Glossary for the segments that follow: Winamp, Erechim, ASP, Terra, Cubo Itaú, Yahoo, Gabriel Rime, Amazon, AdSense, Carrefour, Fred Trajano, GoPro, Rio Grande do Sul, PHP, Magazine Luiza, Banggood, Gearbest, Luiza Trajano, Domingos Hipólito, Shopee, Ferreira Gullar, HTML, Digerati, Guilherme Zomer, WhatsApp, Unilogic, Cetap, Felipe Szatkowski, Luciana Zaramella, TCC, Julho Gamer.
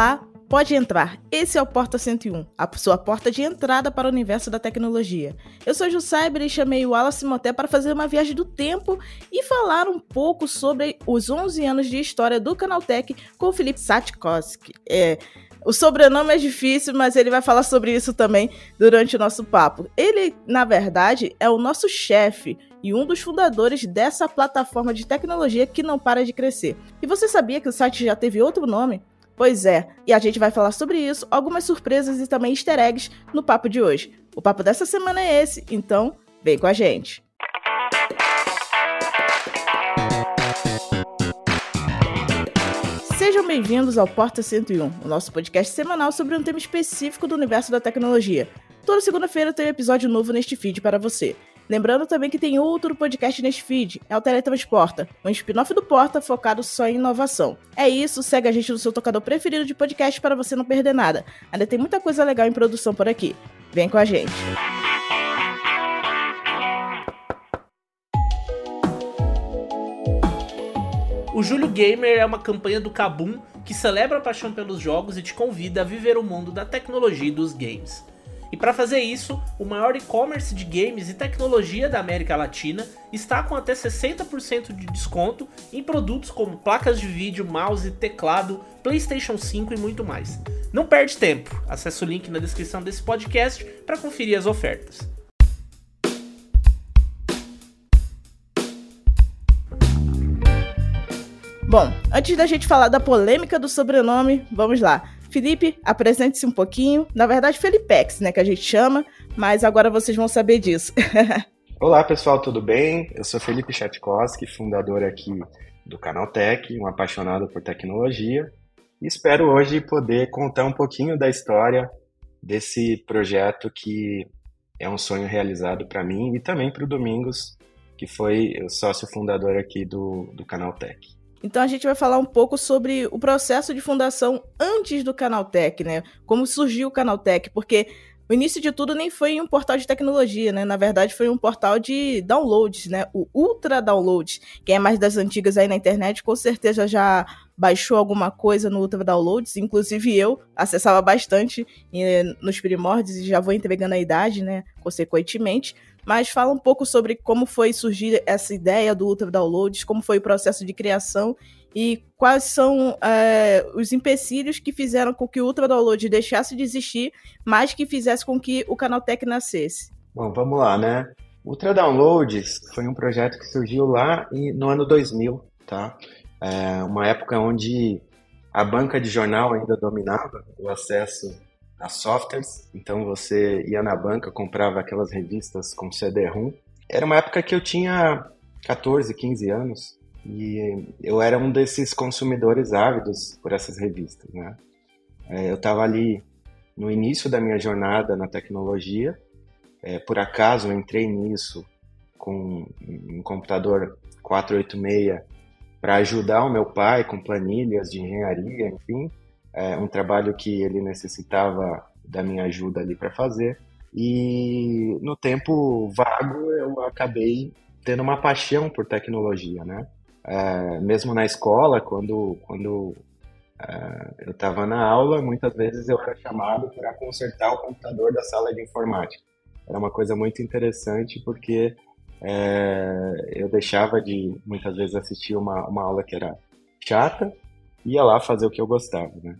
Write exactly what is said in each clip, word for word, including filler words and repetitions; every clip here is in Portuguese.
Olá, pode entrar. Esse é o Porta cento e um, a sua porta de entrada para o universo da tecnologia. Eu sou Jucyber e chamei o Wallace Moté para fazer uma viagem do tempo e falar um pouco sobre os onze anos de história do Canaltech com o Felipe Szatkowski. É... O sobrenome é difícil, mas ele vai falar sobre isso também durante o nosso papo. Ele, na verdade, é o nosso chefe e um dos fundadores dessa plataforma de tecnologia que não para de crescer. E você sabia que o site já teve outro nome? Pois é, e a gente vai falar sobre isso, algumas surpresas e também easter eggs no papo de hoje. O papo dessa semana é esse, então vem com a gente. Sejam bem-vindos ao Porta cento e um, o nosso podcast semanal sobre um tema específico do universo da tecnologia. Toda segunda-feira tem um episódio novo neste feed para você. Lembrando também que tem outro podcast neste feed, é o Teletransporta, um spin-off do Porta focado só em inovação. É isso, segue a gente no seu tocador preferido de podcast para você não perder nada. Ainda tem muita coisa legal em produção por aqui. Vem com a gente! O Julho Gamer é uma campanha do KaBuM! Que celebra a paixão pelos jogos e te convida a viver o mundo da tecnologia e dos games. E para fazer isso, o maior e-commerce de games e tecnologia da América Latina está com até sessenta por cento de desconto em produtos como placas de vídeo, mouse, teclado, PlayStation cinco e muito mais. Não perde tempo, acesse o link na descrição desse podcast para conferir as ofertas. Bom, antes da gente falar da polêmica do sobrenome, vamos lá. Felipe, apresente-se um pouquinho. Na verdade, Felipex, né, que a gente chama, mas agora vocês vão saber disso. Olá, pessoal, tudo bem? Eu sou Felipe Szatkowski, fundador aqui do Canaltech, um apaixonado por tecnologia, e espero hoje poder contar um pouquinho da história desse projeto que é um sonho realizado para mim e também para o Domingos, que foi o sócio fundador aqui do, do Canaltech. Então a gente vai falar um pouco sobre o processo de fundação antes do Canaltech, né? Como surgiu o Canaltech, porque o início de tudo nem foi um portal de tecnologia, né? Na verdade foi um portal de downloads, né? O Ultra Downloads. Quem é mais das antigas aí na internet com certeza já baixou alguma coisa no Ultra Downloads, inclusive eu acessava bastante nos primórdios e já vou entregando a idade, né? Consequentemente. Mas fala um pouco sobre como foi surgir essa ideia do Ultra Downloads, como foi o processo de criação e quais são é, os empecilhos que fizeram com que o Ultra Downloads deixasse de existir, mas que fizesse com que o Canaltech nascesse. Bom, vamos lá, né? O Ultra Downloads foi um projeto que surgiu lá no ano dois mil, tá? É uma época onde a banca de jornal ainda dominava o acesso a softwares, então você ia na banca, comprava aquelas revistas com C D ROM. Era uma época que eu tinha catorze, quinze anos e eu era um desses consumidores ávidos por essas revistas, né? Eu estava ali no início da minha jornada na tecnologia, por acaso eu entrei nisso com um computador quatro oito seis para ajudar o meu pai com planilhas de engenharia, enfim. É um trabalho que ele necessitava da minha ajuda ali para fazer. E no tempo vago eu acabei tendo uma paixão por tecnologia, né? É, mesmo na escola, quando, quando é, eu estava na aula, muitas vezes eu era chamado para consertar o computador da sala de informática. Era uma coisa muito interessante porque é, eu deixava de, muitas vezes, assistir uma, uma aula que era chata, ia lá fazer o que eu gostava, né?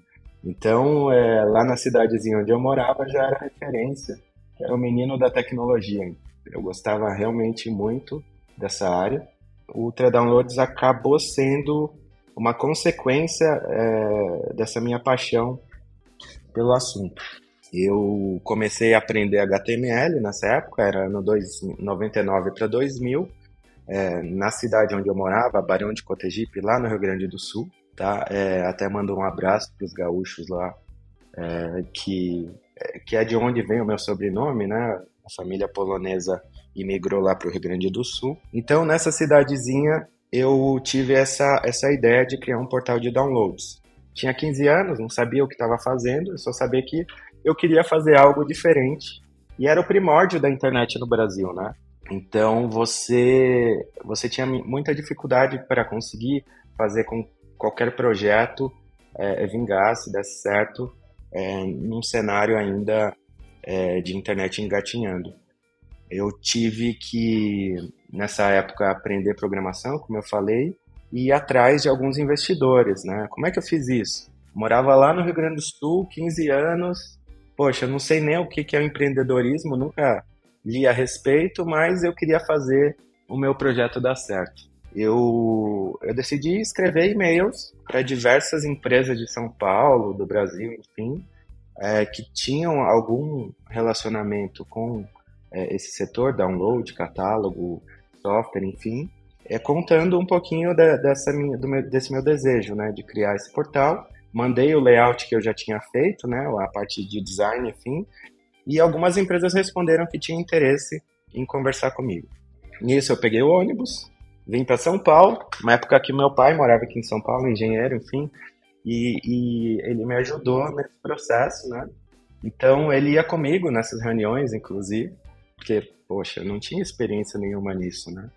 Então, é, lá na cidadezinha onde eu morava já era referência, era o menino da tecnologia. Eu gostava realmente muito dessa área. O Ultra Downloads acabou sendo uma consequência é, dessa minha paixão pelo assunto. Eu comecei a aprender H T M L nessa época, era no noventa e nove para dois mil, é, na cidade onde eu morava, Barão de Cotegipe, lá no Rio Grande do Sul. Tá? É, até mando um abraço para os gaúchos lá, é, que, que é de onde vem o meu sobrenome, né? A família polonesa imigrou lá para o Rio Grande do Sul. Então, nessa cidadezinha, eu tive essa, essa ideia de criar um portal de downloads. Tinha quinze anos, não sabia o que estava fazendo, eu só sabia que eu queria fazer algo diferente. E era o primórdio da internet no Brasil, né? Então, você, você tinha muita dificuldade para conseguir fazer com qualquer projeto é, vingar, se desse certo, é, num cenário ainda é, de internet engatinhando. Eu tive que, nessa época, aprender programação, como eu falei, e ir atrás de alguns investidores, né? Como é que eu fiz isso? Morava lá no Rio Grande do Sul, quinze anos, poxa, eu não sei nem o que é o empreendedorismo, nunca li a respeito, mas eu queria fazer o meu projeto dar certo. Eu, eu decidi escrever e-mails para diversas empresas de São Paulo, do Brasil, enfim, é, que tinham algum relacionamento com é, esse setor, download, catálogo, software, enfim, é, contando um pouquinho de, dessa minha, do meu, desse meu desejo, né, de criar esse portal. Mandei o layout que eu já tinha feito, né, a parte de design, enfim, e algumas empresas responderam que tinham interesse em conversar comigo. Nisso eu peguei o ônibus, vim para São Paulo, uma época que meu pai morava aqui em São Paulo, engenheiro, enfim, e, e ele me ajudou nesse processo, né? Então ele ia comigo nessas reuniões, inclusive, porque, poxa, eu não tinha experiência nenhuma nisso, né?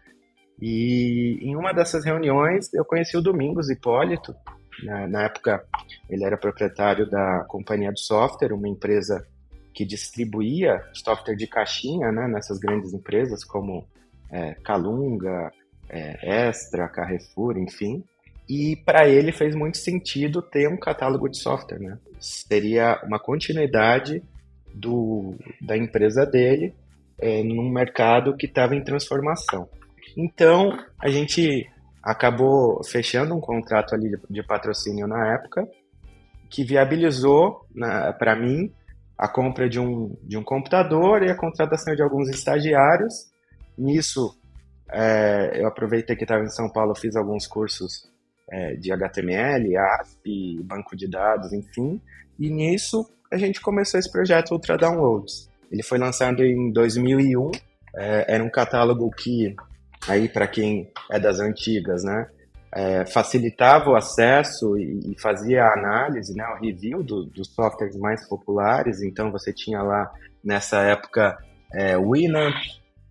E em uma dessas reuniões eu conheci o Domingos Hipólito, né? Na época ele era proprietário da Companhia do Software, uma empresa que distribuía software de caixinha, né, nessas grandes empresas como é, Calunga, é, Extra, Carrefour, enfim. E para ele fez muito sentido ter um catálogo de software, né? Seria uma continuidade do, da empresa dele é, num mercado que estava em transformação. Então, a gente acabou fechando um contrato ali de, de patrocínio na época, que viabilizou para mim a compra de um, de um computador e a contratação de alguns estagiários. Nisso, é, eu aproveitei que estava em São Paulo, fiz alguns cursos é, de H T M L, A S P, banco de dados, enfim. E nisso, a gente começou esse projeto Ultra Downloads. Ele foi lançado em dois mil e um, é, era um catálogo que, aí para quem é das antigas, né, é, facilitava o acesso e, e fazia a análise, né, o review do, dos softwares mais populares. Então, você tinha lá, nessa época, é, Winamp,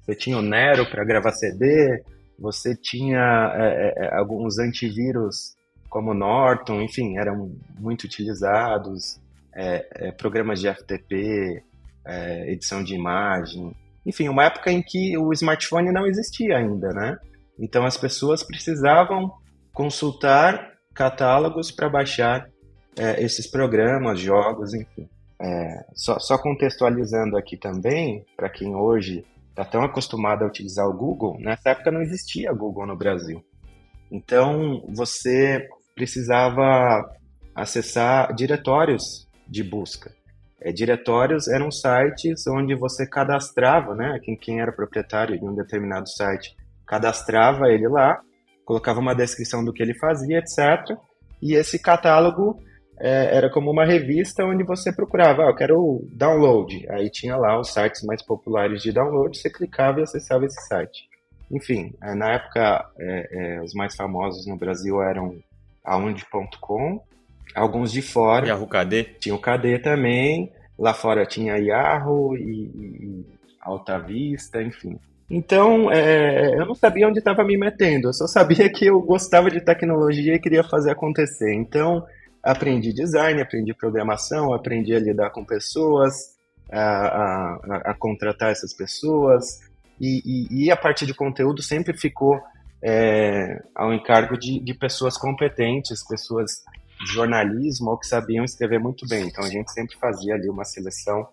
você tinha o Nero para gravar C D, você tinha é, é, alguns antivírus como Norton, enfim, eram muito utilizados, é, é, programas de F T P, é, edição de imagem, enfim, uma época em que o smartphone não existia ainda, né? Então as pessoas precisavam consultar catálogos para baixar é, esses programas, jogos, enfim. É, só, só contextualizando aqui também, para quem hoje está tão acostumado a utilizar o Google, nessa época não existia Google no Brasil. Então, você precisava acessar diretórios de busca. É, diretórios eram sites onde você cadastrava, né, quem, quem era proprietário de um determinado site, cadastrava ele lá, colocava uma descrição do que ele fazia, etcétera. E esse catálogo é, era como uma revista onde você procurava, ah, eu quero download. Aí tinha lá os sites mais populares de download, você clicava e acessava esse site. Enfim, na época, é, é, os mais famosos no Brasil eram aonde ponto com, alguns de fora. Yahoo K D? Tinha o K D também, lá fora tinha Yahoo e, e Alta Vista, enfim. Então, é, eu não sabia onde estava me metendo, eu só sabia que eu gostava de tecnologia e queria fazer acontecer. Então, aprendi design, aprendi programação, aprendi a lidar com pessoas, a, a, a contratar essas pessoas, e, e, e a parte de conteúdo sempre ficou é, ao encargo de, de pessoas competentes, pessoas de jornalismo ou que sabiam escrever muito bem. Então, a gente sempre fazia ali uma seleção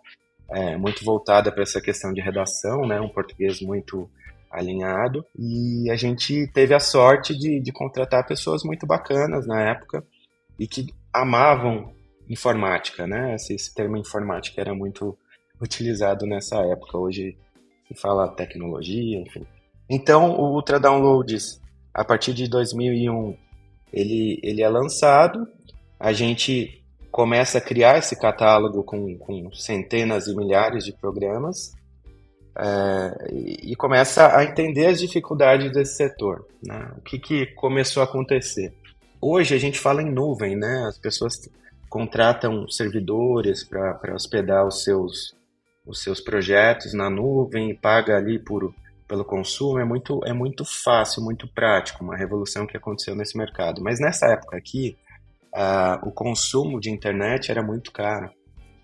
é, muito voltada para essa questão de redação, né? Um português muito alinhado, e a gente teve a sorte de, de contratar pessoas muito bacanas na época, e que amavam informática, né? Esse, esse termo informática era muito utilizado nessa época, hoje se fala tecnologia, enfim. Então, o Ultra Downloads, a partir de dois mil e um, ele, ele é lançado, a gente começa a criar esse catálogo com, com centenas e milhares de programas, é, e começa a entender as dificuldades desse setor, né? O que, que começou a acontecer? Hoje a gente fala em nuvem, né? As pessoas contratam servidores para hospedar os seus, os seus projetos na nuvem e paga ali por, pelo consumo. É muito, é muito fácil, muito prático, uma revolução que aconteceu nesse mercado. Mas nessa época aqui, ah, o consumo de internet era muito caro,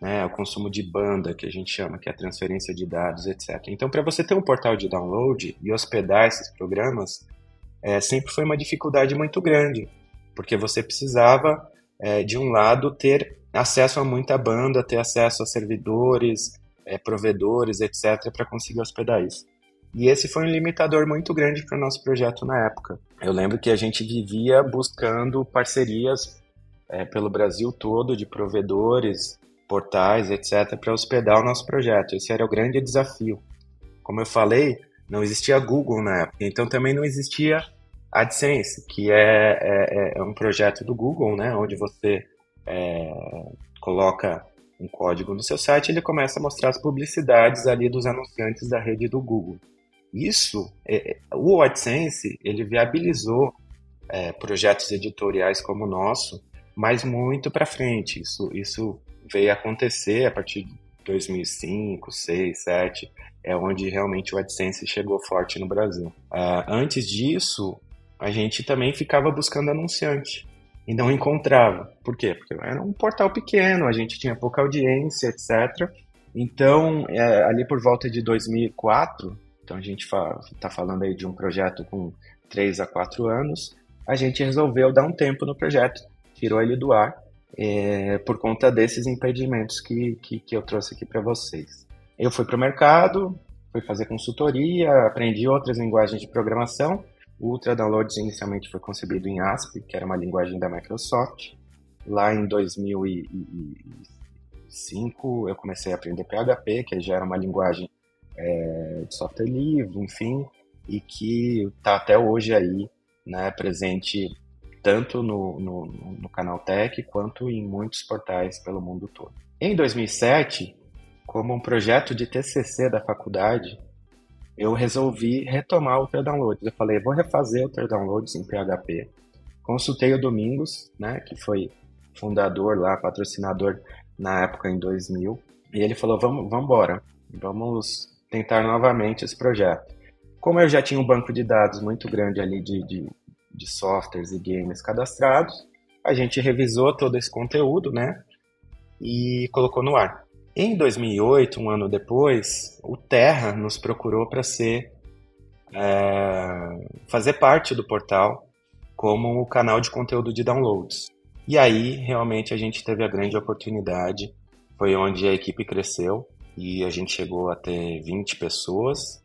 né? O consumo de banda, que a gente chama, que é a transferência de dados, etcétera. Então, para você ter um portal de download e hospedar esses programas, é, sempre foi uma dificuldade muito grande, porque você precisava, é, de um lado, ter acesso a muita banda, ter acesso a servidores, é, provedores, etcétera, para conseguir hospedar isso. E esse foi um limitador muito grande para o nosso projeto na época. Eu lembro que a gente vivia buscando parcerias é, pelo Brasil todo, de provedores, portais, etcétera, para hospedar o nosso projeto. Esse era o grande desafio. Como eu falei, não existia Google na época, então também não existia AdSense, que é, é, é um projeto do Google, né, onde você é, coloca um código no seu site e ele começa a mostrar as publicidades ali dos anunciantes da rede do Google. Isso, o AdSense, ele viabilizou é, projetos editoriais como o nosso, mas muito para frente. Isso, isso veio a acontecer a partir de dois mil e cinco, dois mil e seis, dois mil e sete, é onde realmente o AdSense chegou forte no Brasil. Ah, antes disso, a gente também ficava buscando anunciante e não encontrava. Por quê? Porque era um portal pequeno, a gente tinha pouca audiência, etcétera. Então, é, ali por volta de dois mil e quatro... Então a gente está falando aí de um projeto com três a quatro anos, a gente resolveu dar um tempo no projeto, tirou ele do ar, é, por conta desses impedimentos que, que, que eu trouxe aqui para vocês. Eu fui para o mercado, fui fazer consultoria, aprendi outras linguagens de programação. O Ultra Downloads inicialmente foi concebido em A S P, que era uma linguagem da Microsoft. Lá em dois mil e cinco eu comecei a aprender P H P, que já era uma linguagem É, de software livre, enfim, e que está até hoje aí, né, presente tanto no, no, no Canaltech quanto em muitos portais pelo mundo todo. Em dois mil e sete, como um projeto de T C C da faculdade, eu resolvi retomar o Ultra Downloads. Eu falei, vou refazer o Ultra Downloads em P H P. Consultei o Domingos, né, que foi fundador lá, patrocinador na época em dois mil, e ele falou, vamos embora, vamos tentar novamente esse projeto. Como eu já tinha um banco de dados muito grande ali de, de, de softwares e games cadastrados, a gente revisou todo esse conteúdo, né, e colocou no ar. Em dois mil e oito, um ano depois, o Terra nos procurou para ser é, fazer parte do portal como o canal de conteúdo de downloads. E aí, realmente, a gente teve a grande oportunidade, foi onde a equipe cresceu, e a gente chegou a ter vinte pessoas,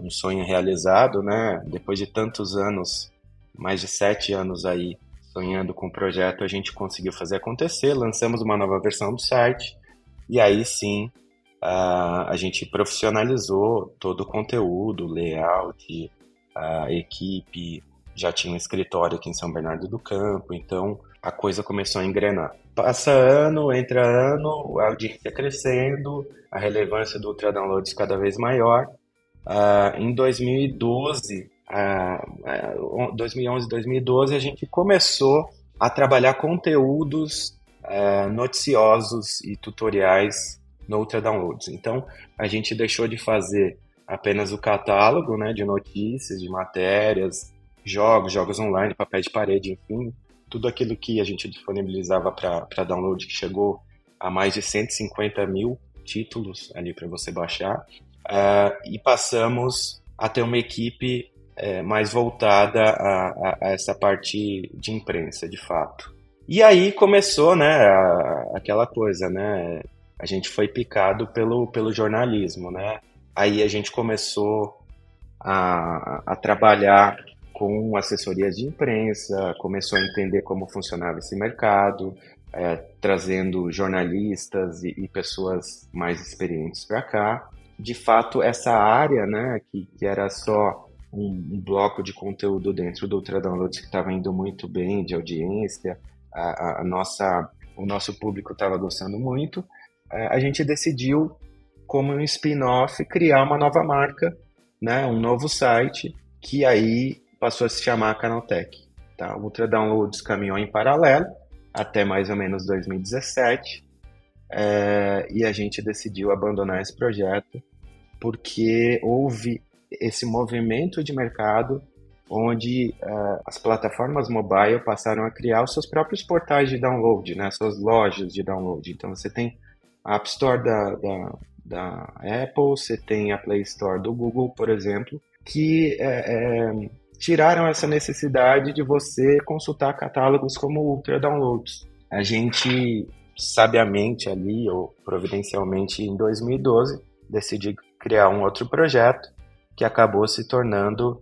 um sonho realizado, né? Depois de tantos anos, mais de sete anos aí, sonhando com o projeto, a gente conseguiu fazer acontecer, lançamos uma nova versão do site, e aí sim, a, a gente profissionalizou todo o conteúdo, layout, a equipe, já tinha um escritório aqui em São Bernardo do Campo, então a coisa começou a engrenar. Passa ano, entra ano, a audiência crescendo, a relevância do Ultra Downloads cada vez maior. Uh, em dois mil e doze, uh, dois mil e onze, dois mil e doze, a gente começou a trabalhar conteúdos uh, noticiosos e tutoriais no Ultra Downloads. Então, a gente deixou de fazer apenas o catálogo, né, de notícias, de matérias, jogos, jogos online, papel de parede, enfim. Tudo aquilo que a gente disponibilizava para download, que chegou a mais de cento e cinquenta mil títulos ali para você baixar, uh, e passamos a ter uma equipe é, mais voltada a, a, a essa parte de imprensa, de fato. E aí começou, né, a, aquela coisa, né, a gente foi picado pelo, pelo jornalismo, né, aí a gente começou a, a trabalhar com assessorias de imprensa, começou a entender como funcionava esse mercado, é, trazendo jornalistas e, e pessoas mais experientes para cá. De fato, essa área, né, que, que era só um, um bloco de conteúdo dentro do Ultra Downloads, que estava indo muito bem de audiência, a, a nossa, o nosso público estava gostando muito, a, a gente decidiu, como um spin-off, criar uma nova marca, né, um novo site, que aí passou a se chamar Canaltech. Tá? O Ultra Downloads caminhou em paralelo até mais ou menos dois mil e dezessete, é, e a gente decidiu abandonar esse projeto porque houve esse movimento de mercado onde uh, as plataformas mobile passaram a criar os seus próprios portais de download, né, suas lojas de download. Então você tem a App Store da, da, da Apple, você tem a Play Store do Google, por exemplo, que é, é, tiraram essa necessidade de você consultar catálogos como Ultra Downloads. A gente, sabiamente ali, ou providencialmente, em dois mil e doze, decidi criar um outro projeto que acabou se tornando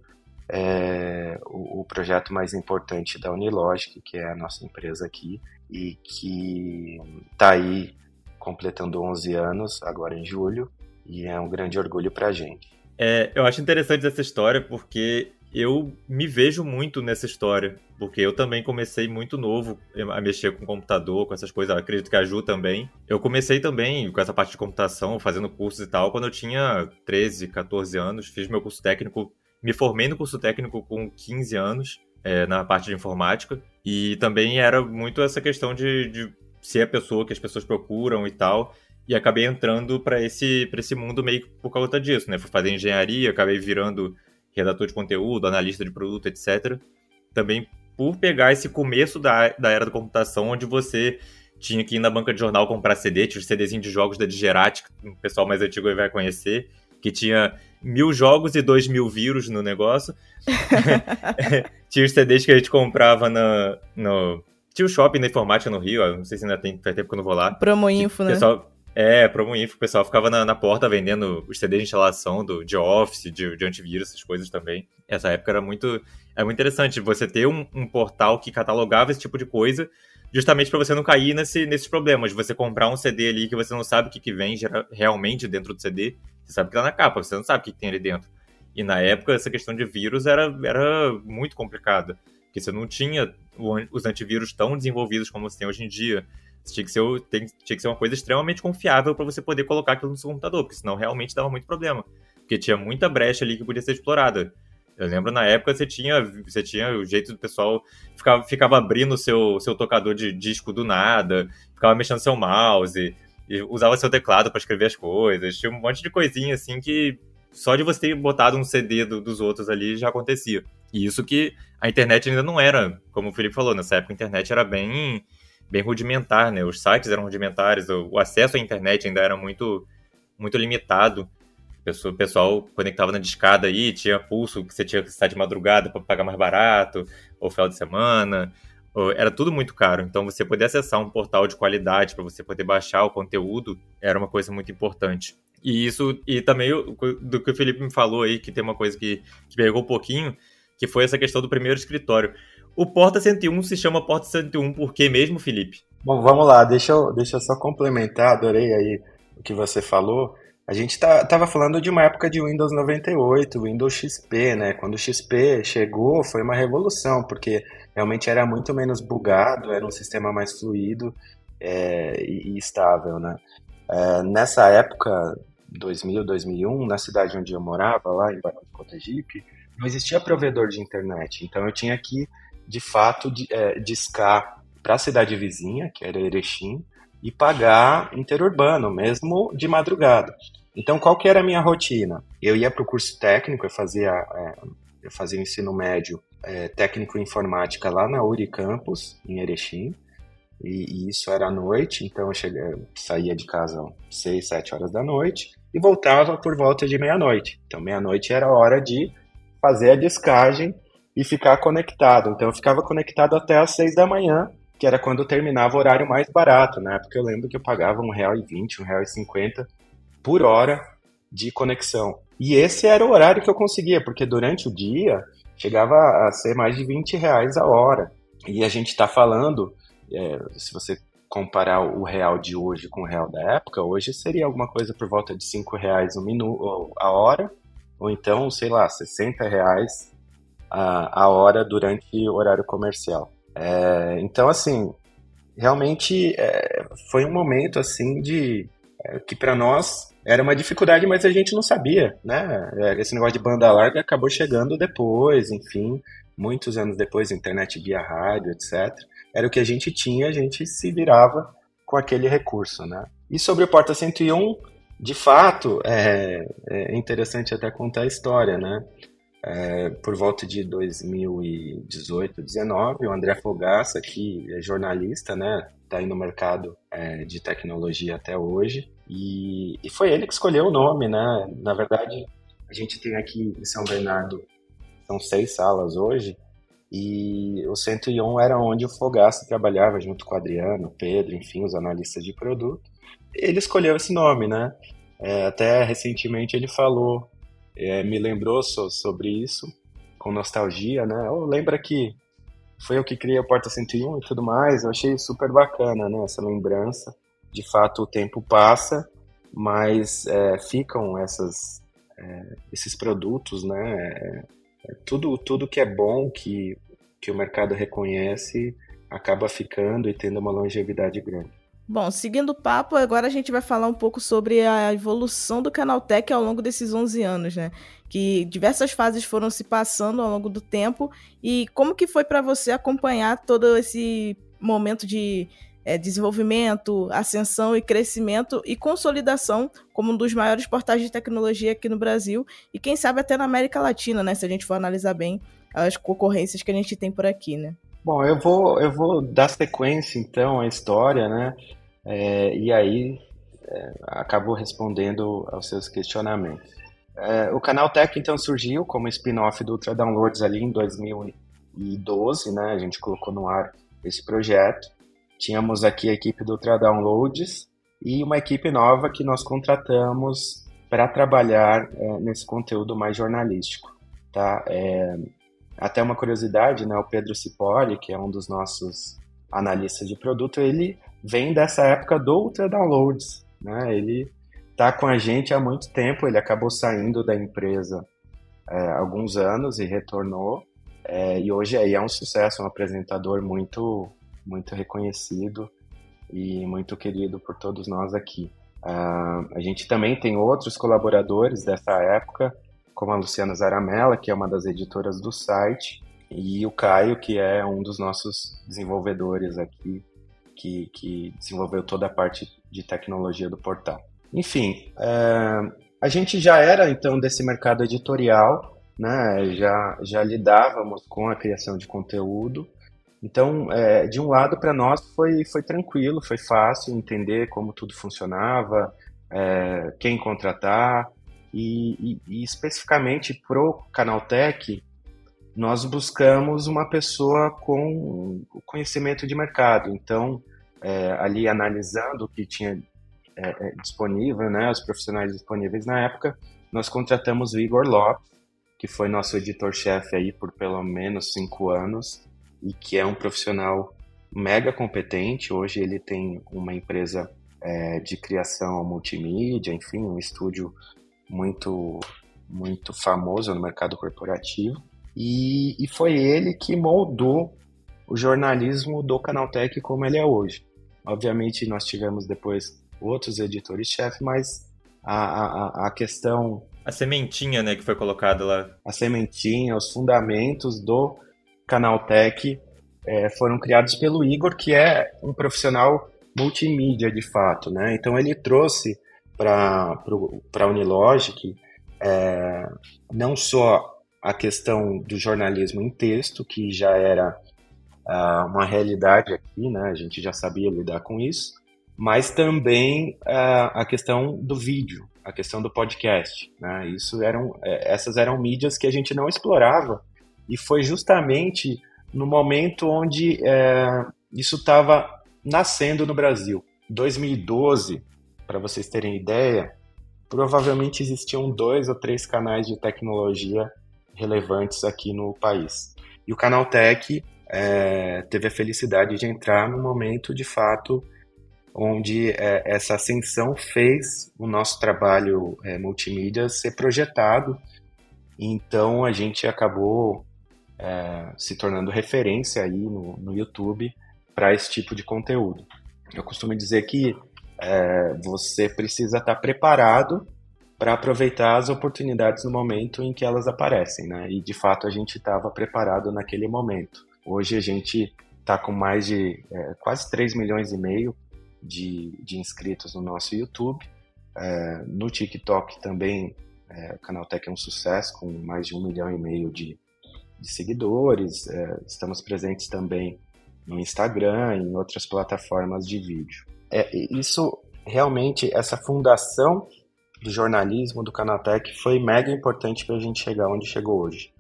é, o, o projeto mais importante da Unilogic, que é a nossa empresa aqui, e que está aí completando onze anos, agora em julho, e é um grande orgulho para a gente. É, eu acho interessante essa história, porque eu me vejo muito nessa história, porque eu também comecei muito novo a mexer com computador, com essas coisas. Eu acredito que a Ju também. Eu comecei também com essa parte de computação, fazendo cursos e tal, quando eu tinha treze, catorze anos, fiz meu curso técnico, me formei no curso técnico com quinze anos, é, na parte de informática, e também era muito essa questão de, de ser a pessoa que as pessoas procuram e tal. E acabei entrando para esse, pra esse mundo meio que por causa disso, né? Fui fazer engenharia, acabei virando redator de conteúdo, analista de produto, etcétera. Também por pegar esse começo da, da era da computação, onde você tinha que ir na banca de jornal comprar C D, tinha os CDzinhos de jogos da Digerati, que o pessoal mais antigo vai conhecer, que tinha mil jogos e dois mil vírus no negócio. Tinha os C Ds que a gente comprava na, no... Tinha o shopping da informática no Rio, não sei se ainda tem, faz tempo que eu não vou lá. Promoinfo, né? Pessoal... É, Promoinfo, o pessoal ficava na, na porta vendendo os C Ds de instalação do, de Office, de, de antivírus, essas coisas também. Essa época era muito, era muito interessante você ter um, um portal que catalogava esse tipo de coisa, justamente para você não cair nesse, nesses problemas. Você comprar um C D ali que você não sabe o que, que vem gera, realmente dentro do C D, você sabe que tá na capa, você não sabe o que, que tem ali dentro. E na época essa questão de vírus era, era muito complicada, porque você não tinha o, os antivírus tão desenvolvidos como você tem hoje em dia. Tinha que, ser, tinha que ser uma coisa extremamente confiável para você poder colocar aquilo no seu computador, porque senão realmente dava muito problema, porque tinha muita brecha ali que podia ser explorada. Eu lembro na época você tinha, você tinha o jeito do pessoal, ficava, ficava abrindo o seu, seu tocador de disco do nada, ficava mexendo seu mouse, e, e usava seu teclado para escrever as coisas, tinha um monte de coisinha assim que só de você ter botado um C D do, dos outros ali já acontecia. E isso que a internet ainda não era, como o Felipe falou, nessa época a internet era bem... bem rudimentar, né? Os sites eram rudimentares, o acesso à internet ainda era muito, muito limitado. O pessoal conectava na discada aí, tinha pulso, que você tinha que sair de madrugada para pagar mais barato, ou final de semana, ou... era tudo muito caro. Então você poder acessar um portal de qualidade para você poder baixar o conteúdo era uma coisa muito importante. E isso, e também do que o Felipe me falou aí, que tem uma coisa que, que pegou um pouquinho, que foi essa questão do primeiro escritório. O Porta cento e um se chama Porta cento e um por quê mesmo, Felipe? Bom, vamos lá, deixa eu, deixa eu só complementar, adorei aí o que você falou. A gente tá, tava falando de uma época de Windows noventa e oito, Windows X P, né? Quando o X P chegou, foi uma revolução, porque realmente era muito menos bugado, era um sistema mais fluido é, e, e estável, né? É, nessa época, dois mil, dois mil e um, na cidade onde eu morava, lá em Barão de Cotegipe, não existia provedor de internet, então eu tinha que de fato, de, é, discar para a cidade vizinha, que era Erechim, e pagar interurbano, mesmo de madrugada. Então, qual que era a minha rotina? Eu ia para o curso técnico, eu fazia, é, eu fazia o ensino médio é, técnico em informática lá na Uri Campus, em Erechim, e, e isso era à noite, então eu, cheguei, eu saía de casa às seis, sete horas da noite, e voltava por volta de meia-noite. Então, meia-noite era a hora de fazer a discagem e ficar conectado. Então eu ficava conectado até às seis da manhã, que era quando terminava o horário mais barato, né? Porque eu lembro que eu pagava um real e vinte, um real e cinquenta por hora de conexão. E esse era o horário que eu conseguia, porque durante o dia chegava a ser mais de vinte reais a hora. E a gente está falando, é, se você comparar o real de hoje com o real da época, hoje seria alguma coisa por volta de cinco reais um minuto, a hora, ou então, sei lá, sessenta reais a hora durante o horário comercial. É, então, assim, realmente é, foi um momento assim de é, que para nós era uma dificuldade, mas a gente não sabia, né? Esse negócio de banda larga acabou chegando depois, enfim, muitos anos depois, internet via rádio, etcétera. Era o que a gente tinha, a gente se virava com aquele recurso, né? E sobre o Porta cento e um, de fato, é, é interessante até contar a história, né? É, por volta de dois mil e dezoito, dois mil e dezenove, o André Fogaça, que é jornalista, né, tá aí no mercado é, de tecnologia até hoje, e, e foi ele que escolheu o nome, né? Na verdade, a gente tem aqui em São Bernardo, são seis salas hoje, e o cento e um era onde o Fogaça trabalhava junto com o Adriano, Pedro, enfim, os analistas de produto. Ele escolheu esse nome, né? É, até recentemente ele falou, É, me lembrou so, sobre isso, com nostalgia, né? Oh, lembra que foi eu que criei a Porta cento e um e tudo mais? Eu achei super bacana, né? Essa lembrança. De fato, o tempo passa, mas é, ficam essas, é, esses produtos, né? É, tudo, tudo que é bom, que, que o mercado reconhece, acaba ficando e tendo uma longevidade grande. Bom, seguindo o papo, agora a gente vai falar um pouco sobre a evolução do Canaltech ao longo desses onze anos, né? Que diversas fases foram se passando ao longo do tempo, e como que foi para você acompanhar todo esse momento de é, desenvolvimento, ascensão e crescimento e consolidação como um dos maiores portais de tecnologia aqui no Brasil e quem sabe até na América Latina, né? Se a gente for analisar bem as concorrências que a gente tem por aqui, né? Bom, eu vou, eu vou dar sequência, então, à história, né? É, e aí, é, acabou respondendo aos seus questionamentos. É, o Canaltech, então, surgiu como spin-off do Ultra Downloads ali em dois mil e doze, né? A gente colocou no ar esse projeto. Tínhamos aqui a equipe do Ultra Downloads e uma equipe nova que nós contratamos para trabalhar é, nesse conteúdo mais jornalístico, tá? É... Até uma curiosidade, né? O Pedro Cipolli, que é um dos nossos analistas de produto, ele vem dessa época do Ultra Downloads, né? Ele está com a gente há muito tempo, ele acabou saindo da empresa é, há alguns anos e retornou, é, e hoje aí é um sucesso, um apresentador muito, muito reconhecido e muito querido por todos nós aqui. Uh, a gente também tem outros colaboradores dessa época, como a Luciana Zaramella, que é uma das editoras do site, e o Caio, que é um dos nossos desenvolvedores aqui, que, que desenvolveu toda a parte de tecnologia do portal. Enfim, é, a gente já era, então, desse mercado editorial, né? já, já lidávamos com a criação de conteúdo, então, é, de um lado, para nós foi, foi tranquilo, foi fácil entender como tudo funcionava, é, quem contratar. E, e, e especificamente para o Canaltech, nós buscamos uma pessoa com conhecimento de mercado. Então, é, ali analisando o que tinha é, é, disponível, né, os profissionais disponíveis na época, nós contratamos o Igor Lopes, que foi nosso editor-chefe aí por pelo menos cinco anos e que é um profissional mega competente. Hoje ele tem uma empresa é, de criação multimídia, enfim, um estúdio muito, muito famoso no mercado corporativo, e, e foi ele que moldou o jornalismo do Canaltech como ele é hoje. Obviamente nós tivemos depois outros editores-chefe, mas a, a, a questão... A sementinha, né, que foi colocada lá. A sementinha, os fundamentos do Canaltech é, foram criados pelo Igor, que é um profissional multimídia de fato, né? Então ele trouxe para a Unilogic, é, não só a questão do jornalismo em texto, que já era uh, uma realidade aqui, né? A gente já sabia lidar com isso, mas também uh, a questão do vídeo, a questão do podcast, né? Isso eram, essas eram mídias que a gente não explorava, e foi justamente no momento onde uh, isso estava nascendo no Brasil. dois mil e doze, para vocês terem ideia, provavelmente existiam dois ou três canais de tecnologia relevantes aqui no país. E o Canaltech é, teve a felicidade de entrar num momento, de fato, onde é, essa ascensão fez o nosso trabalho é, multimídia ser projetado. Então, a gente acabou é, se tornando referência aí no, no YouTube para esse tipo de conteúdo. Eu costumo dizer que É, você precisa estar preparado para aproveitar as oportunidades no momento em que elas aparecem, né? E, de fato, a gente estava preparado naquele momento. Hoje a gente está com mais de é, quase três milhões e meio de, de inscritos no nosso YouTube. É, no TikTok também É, o Canaltech é um sucesso, com mais de um milhão e meio de, de seguidores. É, estamos presentes também no Instagram e em outras plataformas de vídeo. É, isso, realmente, essa fundação do jornalismo do Canaltech foi mega importante para a gente chegar onde chegou hoje.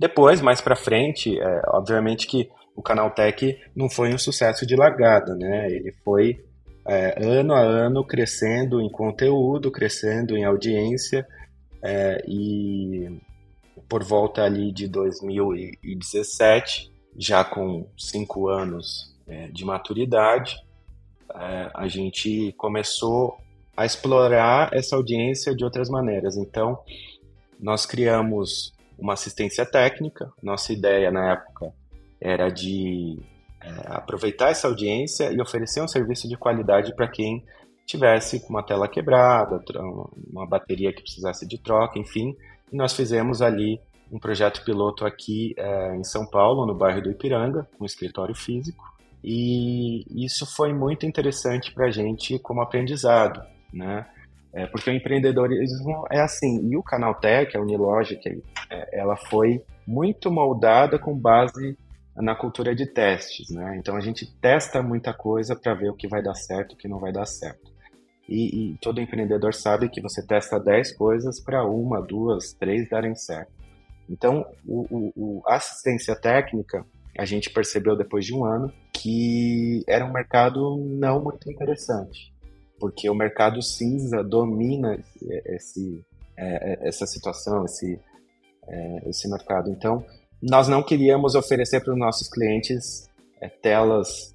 Depois, mais para frente, é, obviamente que o Canaltech não foi um sucesso de largada, né? Ele foi é, ano a ano crescendo em conteúdo, crescendo em audiência, é, e por volta ali de dois mil e dezessete, já com cinco anos é, de maturidade, é, a gente começou a explorar essa audiência de outras maneiras. Então, nós criamos uma assistência técnica. Nossa ideia na época era de é, aproveitar essa audiência e oferecer um serviço de qualidade para quem tivesse com uma tela quebrada, uma bateria que precisasse de troca, enfim. E nós fizemos ali um projeto piloto aqui é, em São Paulo, no bairro do Ipiranga, com um escritório físico. E isso foi muito interessante para a gente como aprendizado, né? É, porque o empreendedorismo é assim, e o Canaltech, a Unilogic, é, ela foi muito moldada com base na cultura de testes, né? Então a gente testa muita coisa para ver o que vai dar certo, o que não vai dar certo. E, e todo empreendedor sabe que você testa dez coisas para uma, duas, três darem certo. Então o, o, a assistência técnica, a gente percebeu depois de um ano que era um mercado não muito interessante, porque o mercado cinza domina esse, essa situação, esse, esse mercado. Então, nós não queríamos oferecer para os nossos clientes telas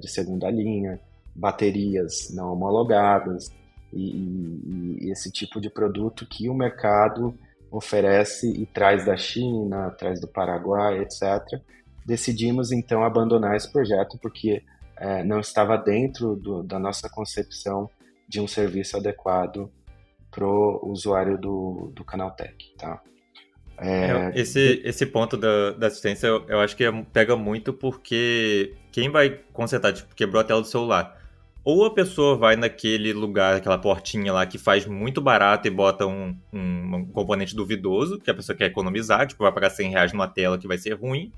de segunda linha, baterias não homologadas e, e esse tipo de produto que o mercado oferece e traz da China, traz do Paraguai, etcétera. Decidimos, então, abandonar esse projeto, porque É, não estava dentro do, da nossa concepção de um serviço adequado para o usuário do, do Canaltech, tá? É... Esse, esse ponto da, da assistência, eu, eu acho que pega muito, porque quem vai consertar, tipo, quebrou a tela do celular, ou a pessoa vai naquele lugar, aquela portinha lá que faz muito barato e bota um, um, um componente duvidoso, que a pessoa quer economizar, tipo, vai pagar cem reais numa tela que vai ser ruim,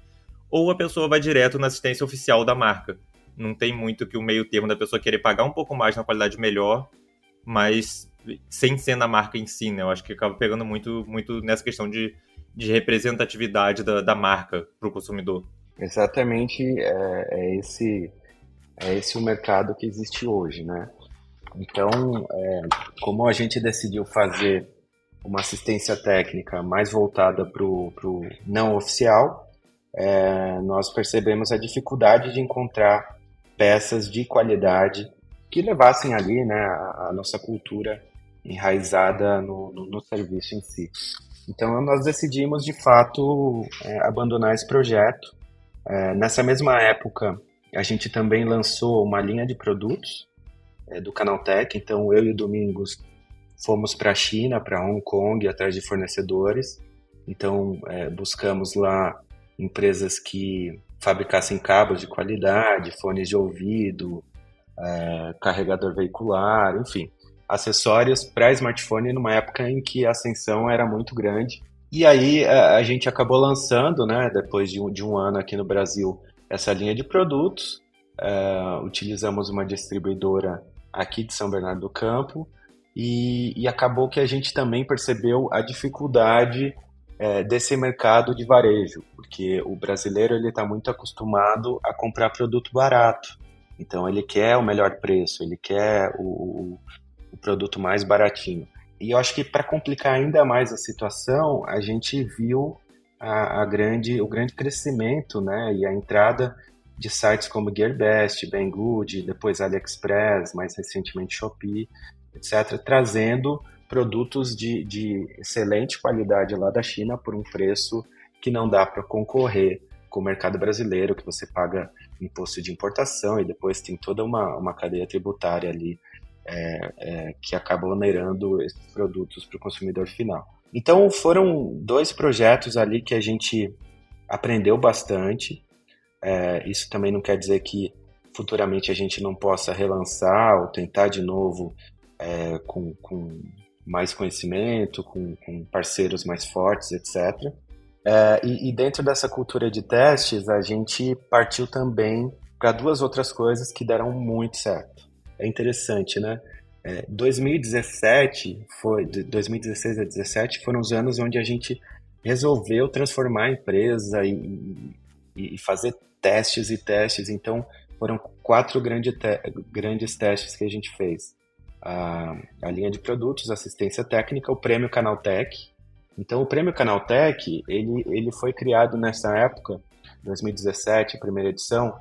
ou a pessoa vai direto na assistência oficial da marca. Não tem muito que o meio termo da pessoa querer pagar um pouco mais na qualidade melhor, mas sem ser na marca em si, né? Eu acho que acaba pegando muito, muito nessa questão de, de representatividade da, da marca para o consumidor. Exatamente, é, é, esse, é esse o mercado que existe hoje, né? Então, é, como a gente decidiu fazer uma assistência técnica mais voltada para o não oficial, é, nós percebemos a dificuldade de encontrar peças de qualidade que levassem ali, né, a, a nossa cultura enraizada no, no, no serviço em si. Então nós decidimos, de fato, é, abandonar esse projeto. É, nessa mesma época, a gente também lançou uma linha de produtos é, do Canaltech. Então eu e o Domingos fomos para a China, para Hong Kong, atrás de fornecedores. Então é, buscamos lá empresas que fabricassem cabos de qualidade, fones de ouvido, é, carregador veicular, enfim, acessórios para smartphone numa época em que a ascensão era muito grande. E aí a, a gente acabou lançando, né, depois de um, de um ano aqui no Brasil, essa linha de produtos. É, utilizamos uma distribuidora aqui de São Bernardo do Campo e, e acabou que a gente também percebeu a dificuldade desse mercado de varejo, porque o brasileiro ele está muito acostumado a comprar produto barato, então ele quer o melhor preço, ele quer o, o, o produto mais baratinho. E eu acho que para complicar ainda mais a situação, a gente viu a, a grande, o grande crescimento, né, e a entrada de sites como Gearbest, Banggood, depois AliExpress, mais recentemente Shopee, etcétera, trazendo produtos de, de excelente qualidade lá da China por um preço que não dá para concorrer com o mercado brasileiro, que você paga imposto de importação e depois tem toda uma, uma cadeia tributária ali é, é, que acaba onerando esses produtos para o consumidor final. Então foram dois projetos ali que a gente aprendeu bastante. É, isso também não quer dizer que futuramente a gente não possa relançar ou tentar de novo é, com... com mais conhecimento, com, com parceiros mais fortes, etcétera. É, e, e dentro dessa cultura de testes, a gente partiu também para duas outras coisas que deram muito certo. É interessante, né? É, dois mil e dezessete foi, de dois mil e dezesseis a dois mil e dezessete foram os anos onde a gente resolveu transformar a empresa e, e, e fazer testes e testes. Então, foram quatro grande te- grandes testes que a gente fez. A, a linha de produtos, assistência técnica, o Prêmio Canaltech. Então, o Prêmio Canaltech, ele, ele foi criado nessa época, dois mil e dezessete, primeira edição,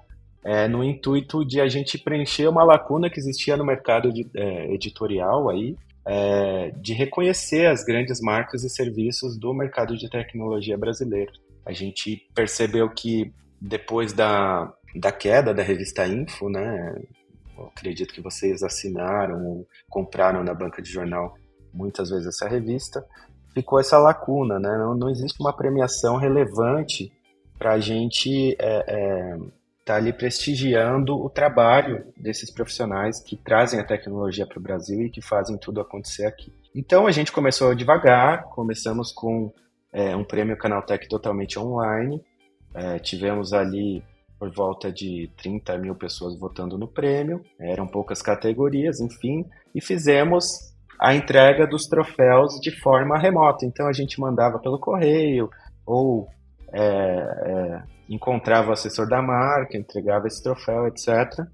é, no intuito de a gente preencher uma lacuna que existia no mercado de, é, editorial, aí, é, de reconhecer as grandes marcas e serviços do mercado de tecnologia brasileiro. A gente percebeu que, depois da, da queda da revista Info, né, eu acredito que vocês assinaram ou compraram na banca de jornal muitas vezes essa revista, ficou essa lacuna, né? Não, não existe uma premiação relevante para a gente estar é, é, tá ali prestigiando o trabalho desses profissionais que trazem a tecnologia para o Brasil e que fazem tudo acontecer aqui. Então a gente começou devagar, começamos com é, um prêmio Canaltech totalmente online, é, tivemos ali por volta de trinta mil pessoas votando no prêmio, eram poucas categorias, enfim, e fizemos a entrega dos troféus de forma remota. Então a gente mandava pelo correio ou é, é, encontrava o assessor da marca, entregava esse troféu, etcétera.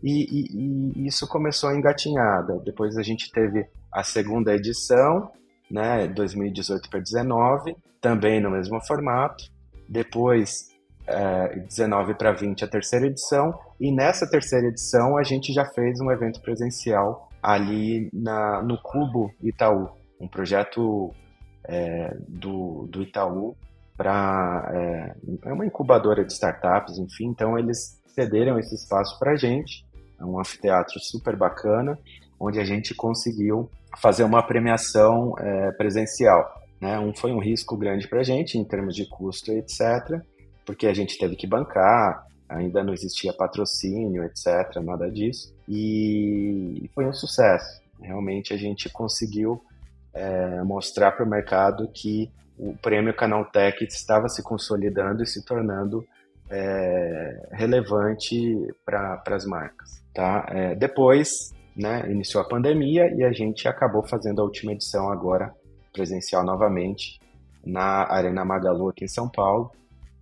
E, e, e isso começou a engatinhada. Depois a gente teve a segunda edição, né, dois mil e dezoito para dezenove, também no mesmo formato. Depois, é, dezenove para vinte, a terceira edição. E nessa terceira edição a gente já fez um evento presencial ali na, no Cubo Itaú, um projeto é, do, do Itaú para é, é uma incubadora de startups, enfim, então eles cederam esse espaço para a gente, é um anfiteatro super bacana, onde a gente conseguiu fazer uma premiação é, presencial, né? Um, foi um risco grande para a gente, em termos de custo, etcétera, porque a gente teve que bancar, ainda não existia patrocínio, etcétera, nada disso. E foi um sucesso. Realmente a gente conseguiu é, mostrar para o mercado que o prêmio Canaltech estava se consolidando e se tornando é, relevante para as marcas. Tá? É, depois, né, iniciou a pandemia e a gente acabou fazendo a última edição agora, presencial novamente, na Arena Magalu aqui em São Paulo.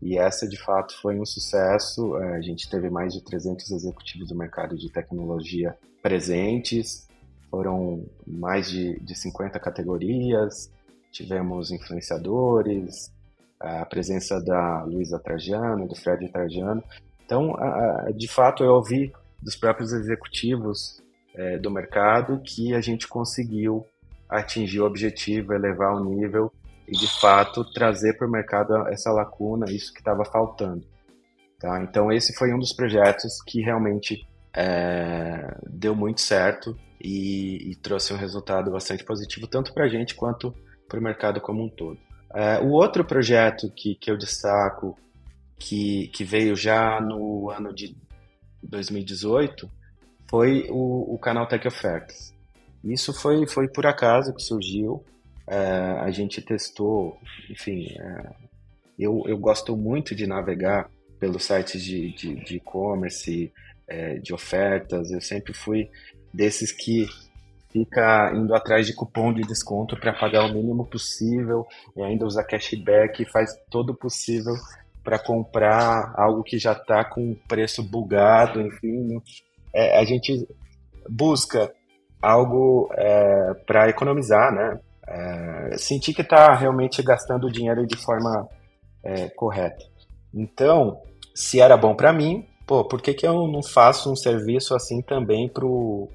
E essa, de fato, foi um sucesso. A gente teve mais de trezentos executivos do mercado de tecnologia presentes, foram mais de, de cinquenta categorias, tivemos influenciadores, a presença da Luiza Trajano, do Fred Trajano. Então, a, a, de fato, eu ouvi dos próprios executivos é, do mercado que a gente conseguiu atingir o objetivo, elevar o nível, e, de fato, trazer para o mercado essa lacuna, isso que estava faltando. Tá? Então, esse foi um dos projetos que realmente é, deu muito certo e, e trouxe um resultado bastante positivo, tanto para a gente quanto para o mercado como um todo. É, o outro projeto que, que eu destaco, que, que veio já no ano de dois mil e dezoito, foi o, o Canaltech Ofertas. Isso foi, foi por acaso que surgiu. Uh, a gente testou, enfim, uh, eu, eu gosto muito de navegar pelos sites de, de, de e-commerce, uh, de ofertas. Eu sempre fui desses que fica indo atrás de cupom de desconto para pagar o mínimo possível e ainda usa cashback, faz todo o possível para comprar algo que já está com preço bugado, enfim. É, a gente busca algo é, para economizar, né? É, sentir que está realmente gastando o dinheiro de forma é, correta. Então, se era bom para mim, pô, por que, que eu não faço um serviço assim também para o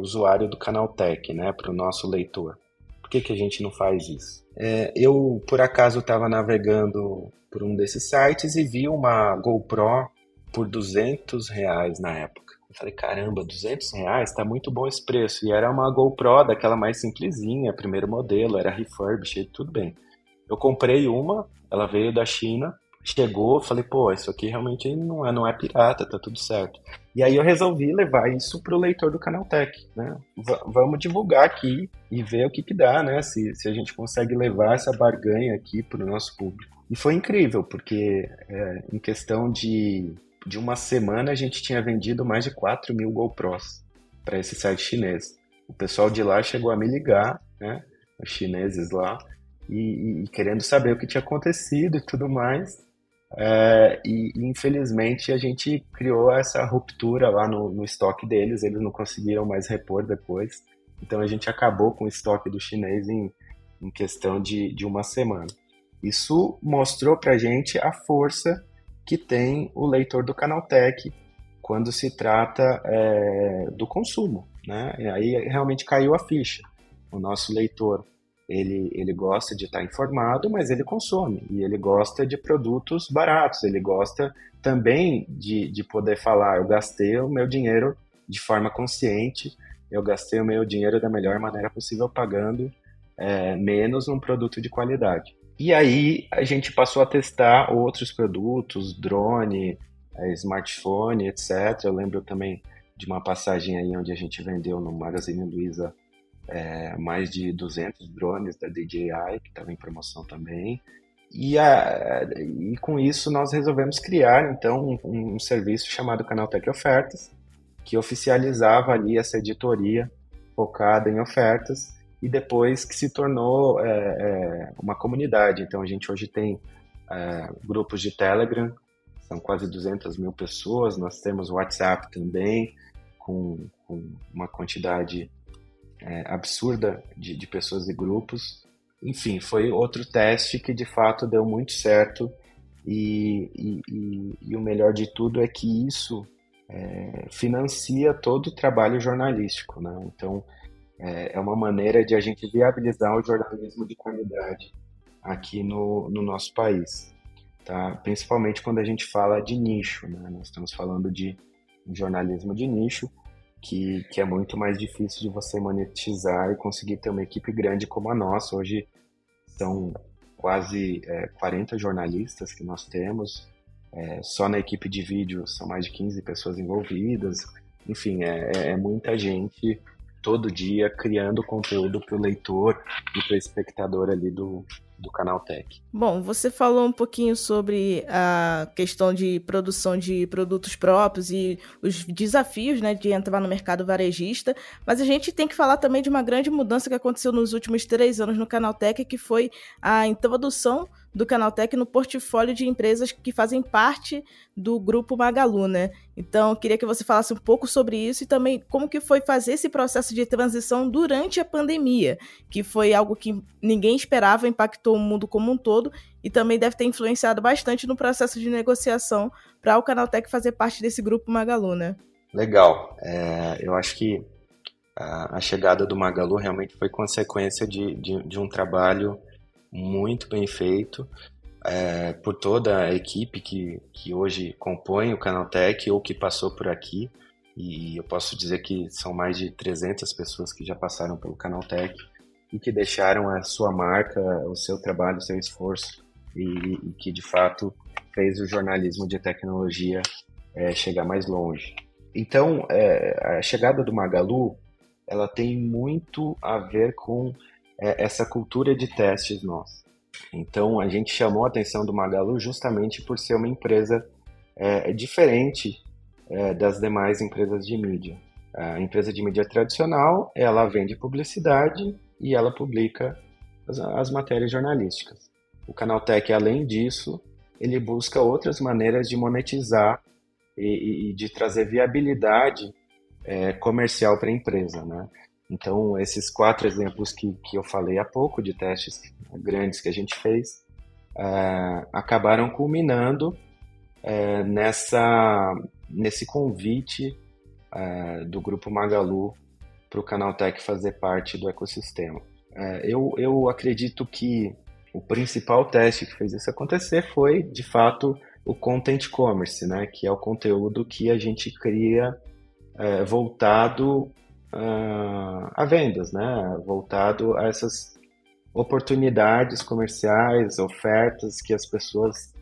usuário do Canaltech, né, para o nosso leitor? Por que, que a gente não faz isso? É, eu, por acaso, estava navegando por um desses sites e vi uma GoPro por duzentos reais na época. Eu falei, caramba, duzentos reais, tá muito bom esse preço. E era uma GoPro daquela mais simplesinha, primeiro modelo, era refurbished, tudo bem. Eu comprei uma, ela veio da China, chegou, falei, pô, isso aqui realmente não é, não é pirata, tá tudo certo. E aí eu resolvi levar isso pro leitor do Canaltech, né? V- vamos divulgar aqui e ver o que que dá, né? Se, se a gente consegue levar essa barganha aqui pro nosso público. E foi incrível, porque é, em questão de, de uma semana a gente tinha vendido mais de quatro mil GoPros para esse site chinês. O pessoal de lá chegou a me ligar, né? Os chineses lá, e, e querendo saber o que tinha acontecido e tudo mais. É, e, e infelizmente a gente criou essa ruptura lá no, no estoque deles, eles não conseguiram mais repor depois, então a gente acabou com o estoque do chinês em, em questão de, de uma semana. Isso mostrou pra gente a força que tem o leitor do Canaltech quando se trata é, do consumo, né? E aí realmente caiu a ficha. O nosso leitor, Ele, ele gosta de estar informado, mas ele consome, e ele gosta de produtos baratos, ele gosta também de, de poder falar, eu gastei o meu dinheiro de forma consciente, eu gastei o meu dinheiro da melhor maneira possível, pagando é, menos num produto de qualidade. E aí a gente passou a testar outros produtos, drone, é, smartphone, etcétera. Eu lembro também de uma passagem aí onde a gente vendeu no Magazine Luiza É, mais de duzentos drones da D J I, que estava em promoção também, e, a, e com isso nós resolvemos criar então um, um serviço chamado Canaltech Ofertas, que oficializava ali essa editoria focada em ofertas, e depois que se tornou é, é, uma comunidade. Então a gente hoje tem é, grupos de Telegram, são quase duzentas mil pessoas, nós temos WhatsApp também, com, com uma quantidade É, absurda de, de pessoas e grupos. Enfim, foi outro teste que de fato deu muito certo, e, e, e, e o melhor de tudo é que isso é, financia todo o trabalho jornalístico, né? Então é, é uma maneira de a gente viabilizar o jornalismo de qualidade aqui no, no nosso país, tá? Principalmente quando a gente fala de nicho, né? Nós estamos falando de um jornalismo de nicho Que, que é muito mais difícil de você monetizar e conseguir ter uma equipe grande como a nossa. Hoje são quase é, quarenta jornalistas que nós temos, é, só na equipe de vídeo são mais de quinze pessoas envolvidas. Enfim, é, é muita gente todo dia criando conteúdo para o leitor e para o espectador ali do, do Canaltech. Bom, você falou um pouquinho sobre a questão de produção de produtos próprios e os desafios, né, de entrar no mercado varejista, mas a gente tem que falar também de uma grande mudança que aconteceu nos últimos três anos no Canaltech, que foi a introdução do Canaltech no portfólio de empresas que fazem parte do grupo Magalu, né? Então, eu queria que você falasse um pouco sobre isso e também como que foi fazer esse processo de transição durante a pandemia, que foi algo que ninguém esperava, impactou o mundo como um todo e também deve ter influenciado bastante no processo de negociação para o Canaltech fazer parte desse grupo Magalu, né? Legal. É, eu acho que a, a chegada do Magalu realmente foi consequência de, de, de um trabalho muito bem feito é, por toda a equipe que, que hoje compõe o Canaltech ou que passou por aqui, e eu posso dizer que são mais de trezentas pessoas que já passaram pelo Canaltech e que deixaram a sua marca, o seu trabalho, o seu esforço, e, e que de fato fez o jornalismo de tecnologia é, chegar mais longe. Então é, a chegada do Magalu, ela tem muito a ver com essa cultura de testes nossa. Então a gente chamou a atenção do Magalu justamente por ser uma empresa é, diferente é, das demais empresas de mídia. A empresa de mídia tradicional, ela vende publicidade e ela publica as, as matérias jornalísticas. O Canaltech, além disso, ele busca outras maneiras de monetizar e, e de trazer viabilidade é, comercial para a empresa, né? Então, esses quatro exemplos que, que eu falei há pouco, de testes grandes que a gente fez, uh, acabaram culminando uh, nessa, nesse convite uh, do Grupo Magalu para o Canaltech fazer parte do ecossistema. Uh, eu, eu acredito que o principal teste que fez isso acontecer foi, de fato, o Content Commerce, né? Que é o conteúdo que a gente cria uh, voltado Uh, a vendas, né? Voltado a essas oportunidades comerciais, ofertas que as pessoas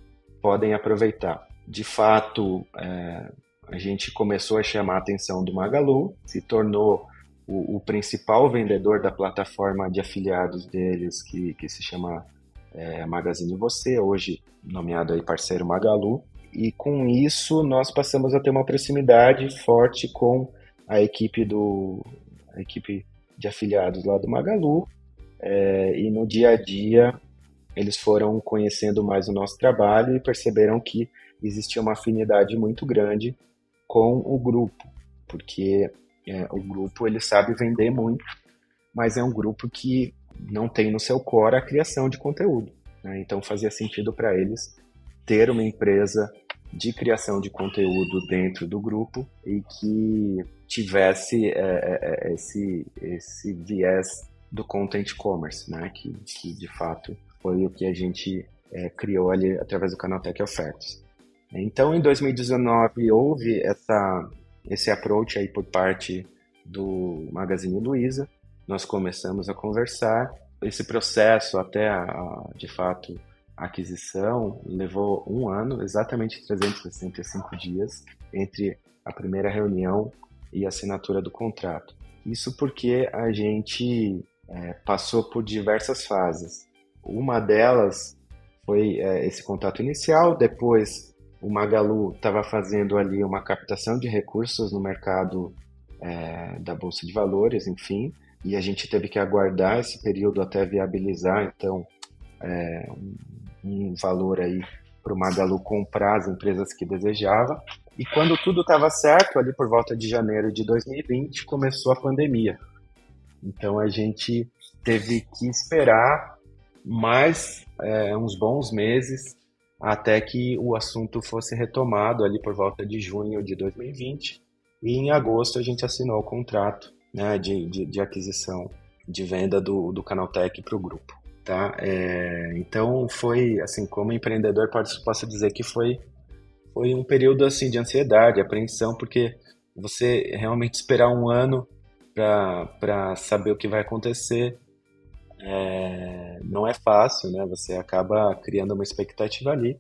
podem aproveitar. De fato, é, a gente começou a chamar a atenção do Magalu, se tornou o, o principal vendedor da plataforma de afiliados deles, que, que se chama é, Magazine Você, hoje nomeado aí parceiro Magalu. E com isso nós passamos a ter uma proximidade forte com a equipe, do, a equipe de afiliados lá do Magalu. É, e no dia a dia eles foram conhecendo mais o nosso trabalho e perceberam que existia uma afinidade muito grande com o grupo, porque é, o grupo ele sabe vender muito, mas é um grupo que não tem no seu core a criação de conteúdo, né? Então fazia sentido para eles ter uma empresa de criação de conteúdo dentro do grupo e que tivesse é, é, esse, esse viés do content commerce, né? que, que de fato foi o que a gente é, criou ali através do Canaltech Ofertas. Então, em dois mil e dezenove, houve essa, esse approach aí por parte do Magazine Luiza. Nós começamos a conversar. Esse processo até, a, a, de fato, a aquisição levou um ano, exatamente trezentos e sessenta e cinco dias, entre a primeira reunião e a assinatura do contrato. Isso porque a gente é, passou por diversas fases. Uma delas foi é, esse contato inicial, depois o Magalu estava fazendo ali uma captação de recursos no mercado é, da Bolsa de Valores, enfim, e a gente teve que aguardar esse período até viabilizar, então, é, um, um valor aí para o Magalu comprar as empresas que desejava. E quando tudo estava certo, ali por volta de janeiro de dois mil e vinte, começou a pandemia. Então a gente teve que esperar mais é, uns bons meses até que o assunto fosse retomado ali por volta de junho de dois mil e vinte, e em agosto a gente assinou o contrato, né, de, de, de aquisição, de venda do, do Canaltech para o grupo, tá? É, então foi, assim, como empreendedor posso, posso dizer que foi, foi um período assim, de ansiedade, apreensão, porque você realmente esperar um ano para saber o que vai acontecer, É, não é fácil, né? Você acaba criando uma expectativa ali,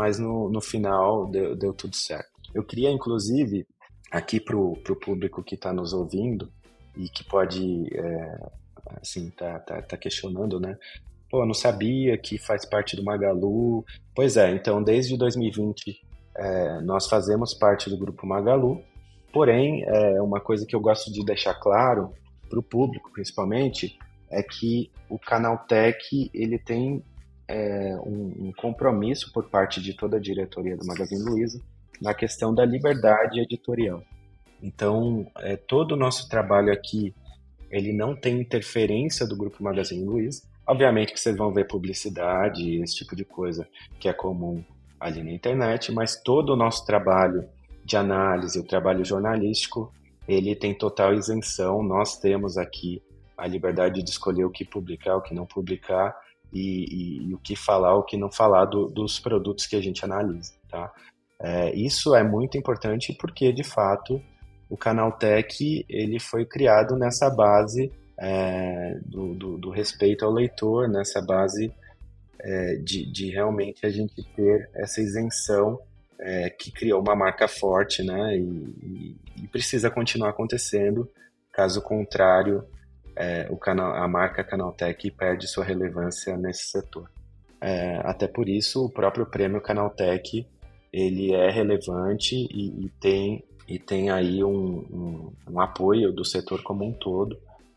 mas no, no final deu, deu tudo certo. Eu queria, inclusive, aqui para o público que está nos ouvindo e que pode, é, assim, tá, tá, tá questionando, né? Pô, não sabia que faz parte do Magalu. Pois é, então desde dois mil e vinte é, nós fazemos parte do grupo Magalu, porém, é uma coisa que eu gosto de deixar claro para o público, principalmente, é que o Canaltech ele tem é, um, um compromisso por parte de toda a diretoria do Magazine Luiza na questão da liberdade editorial. Então, é, todo o nosso trabalho aqui, ele não tem interferência do grupo Magazine Luiza. Obviamente que vocês vão ver publicidade, esse tipo de coisa que é comum ali na internet, mas todo o nosso trabalho de análise, o trabalho jornalístico, ele tem total isenção. Nós temos aqui a liberdade de escolher o que publicar, o que não publicar, e, e, e o que falar, o que não falar do, dos produtos que a gente analisa, tá? É, isso é muito importante porque, de fato, o Canaltech ele foi criado nessa base é, do, do, do respeito ao leitor, nessa base é, de, de realmente a gente ter essa isenção é, que criou uma marca forte, né? E, e, e precisa continuar acontecendo, caso contrário, É, o canal, a marca Canaltech perde sua relevância nesse setor. É, até por isso, o próprio prêmio Canaltech ele é relevante e, e, tem, e tem aí um, um, um apoio do setor como um todo,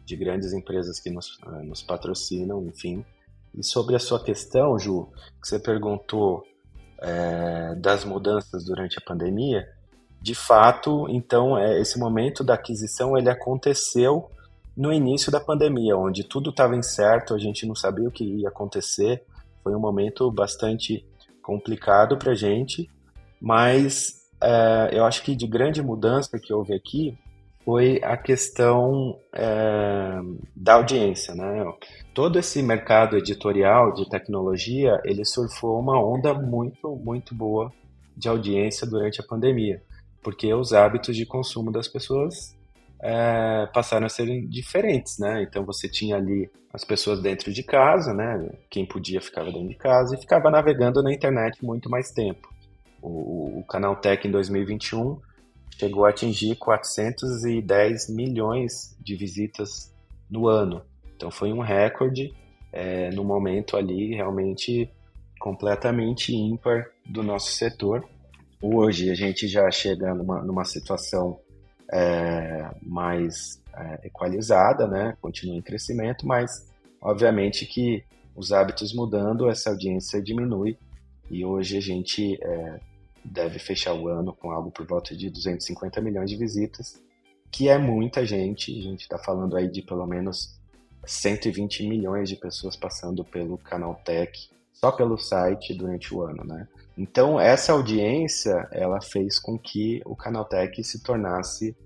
de grandes empresas que nos, nos patrocinam, enfim. E sobre a sua questão, Ju, que você perguntou é, das mudanças durante a pandemia, de fato, então, é, esse momento da aquisição ele aconteceu no início da pandemia, onde tudo estava incerto, a gente não sabia o que ia acontecer. Foi um momento bastante complicado para a gente, mas é, eu acho que de grande mudança que houve aqui foi a questão é, da audiência, né? Todo esse mercado editorial de tecnologia, ele surfou uma onda muito, muito boa de audiência durante a pandemia, porque os hábitos de consumo das pessoas é, passaram a ser diferentes, né? Então você tinha ali as pessoas dentro de casa, né? Quem podia ficava dentro de casa e ficava navegando na internet muito mais tempo. O, o Canaltech em dois mil e vinte e um chegou a atingir quatrocentos e dez milhões de visitas no ano. Então foi um recorde, é, no momento ali realmente completamente ímpar do nosso setor. Hoje a gente já chega numa, numa situação é, mais é, equalizada, né? Continua em crescimento, mas obviamente que os hábitos mudando, essa audiência diminui e hoje a gente é, deve fechar o ano com algo por volta de duzentos e cinquenta milhões de visitas, que é muita gente. A gente está falando aí de pelo menos cento e vinte milhões de pessoas passando pelo Canaltech, só pelo site durante o ano, né? Então, essa audiência, ela fez com que o Canaltech se tornasse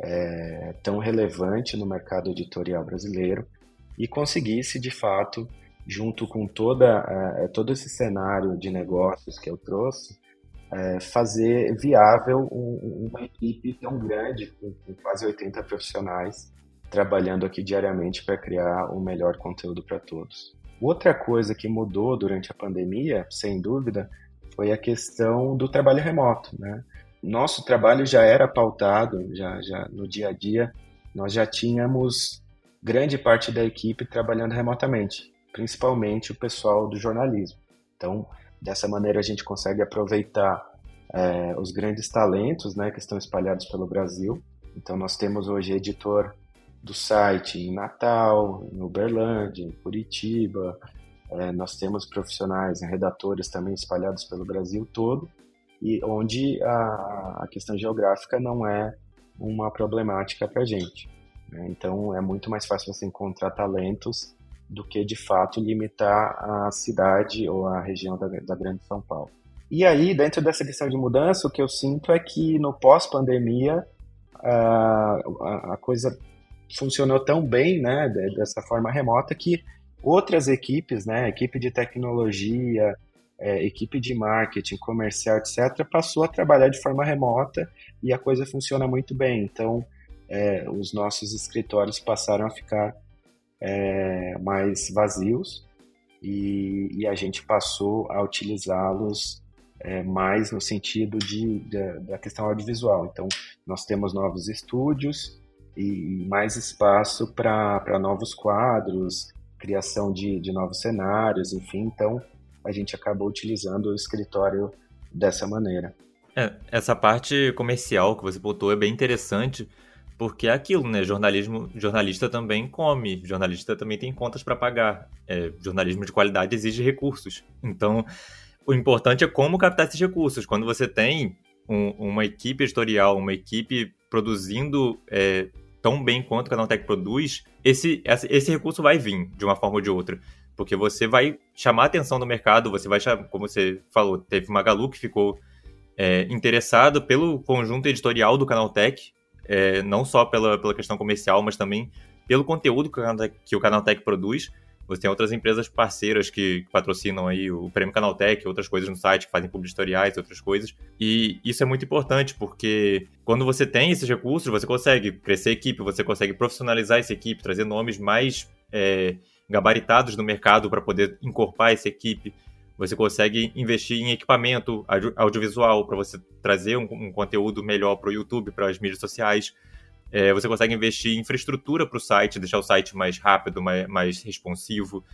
é, tão relevante no mercado editorial brasileiro e conseguisse, de fato, junto com toda, é, todo esse cenário de negócios que eu trouxe, é, fazer viável um, uma equipe tão grande, com, com quase oitenta profissionais, trabalhando aqui diariamente para criar o melhor conteúdo para todos. Outra coisa que mudou durante a pandemia, sem dúvida, foi a questão do trabalho remoto, né? Nosso trabalho já era pautado, já, já, no dia a dia, nós já tínhamos grande parte da equipe trabalhando remotamente, principalmente o pessoal do jornalismo. Então, dessa maneira a gente consegue aproveitar é, os grandes talentos, né, que estão espalhados pelo Brasil. Então, nós temos hoje editor do site em Natal, em Uberlândia, em Curitiba, é, nós temos profissionais, redatores também espalhados pelo Brasil todo, e onde a, a questão geográfica não é uma problemática para a gente, né? Então é muito mais fácil você encontrar talentos do que de fato limitar a cidade ou a região da, da Grande São Paulo. E aí, dentro dessa questão de mudança, o que eu sinto é que no pós-pandemia a, a coisa funcionou tão bem, né, dessa forma remota, que outras equipes, né, equipe de tecnologia, é, equipe de marketing, comercial, etcétera, passou a trabalhar de forma remota e a coisa funciona muito bem. Então, é, os nossos escritórios passaram a ficar é, mais vazios e, e a gente passou a utilizá-los é, mais no sentido de, de, da questão audiovisual. Então, nós temos novos estúdios e mais espaço para novos quadros, criação de, de novos cenários, enfim. Então, a gente acabou utilizando o escritório dessa maneira. É, essa parte comercial que você botou é bem interessante, porque é aquilo, né? Jornalismo, jornalista também come, jornalista também tem contas para pagar. É, jornalismo de qualidade exige recursos. Então, o importante é como captar esses recursos. Quando você tem um, uma equipe editorial, uma equipe produzindo... É, tão bem quanto o Canaltech produz, esse, esse recurso vai vir, de uma forma ou de outra. Porque você vai chamar a atenção do mercado, você vai chamar, como você falou, teve o Magalu que ficou é, interessado pelo conjunto editorial do Canaltech, é, não só pela, pela questão comercial, mas também pelo conteúdo que o Canaltech, que o Canaltech produz. Você tem outras empresas parceiras que patrocinam aí o Prêmio Canaltech, outras coisas no site, que fazem publicidades editoriais, outras coisas. E isso é muito importante, porque quando você tem esses recursos, você consegue crescer a equipe, você consegue profissionalizar essa equipe, trazer nomes mais é, gabaritados no mercado para poder encorpar essa equipe. Você consegue investir em equipamento audiovisual para você trazer um, um conteúdo melhor para o YouTube, para as mídias sociais. É, você consegue investir em infraestrutura para o site, deixar o site mais rápido, mais, mais responsivo,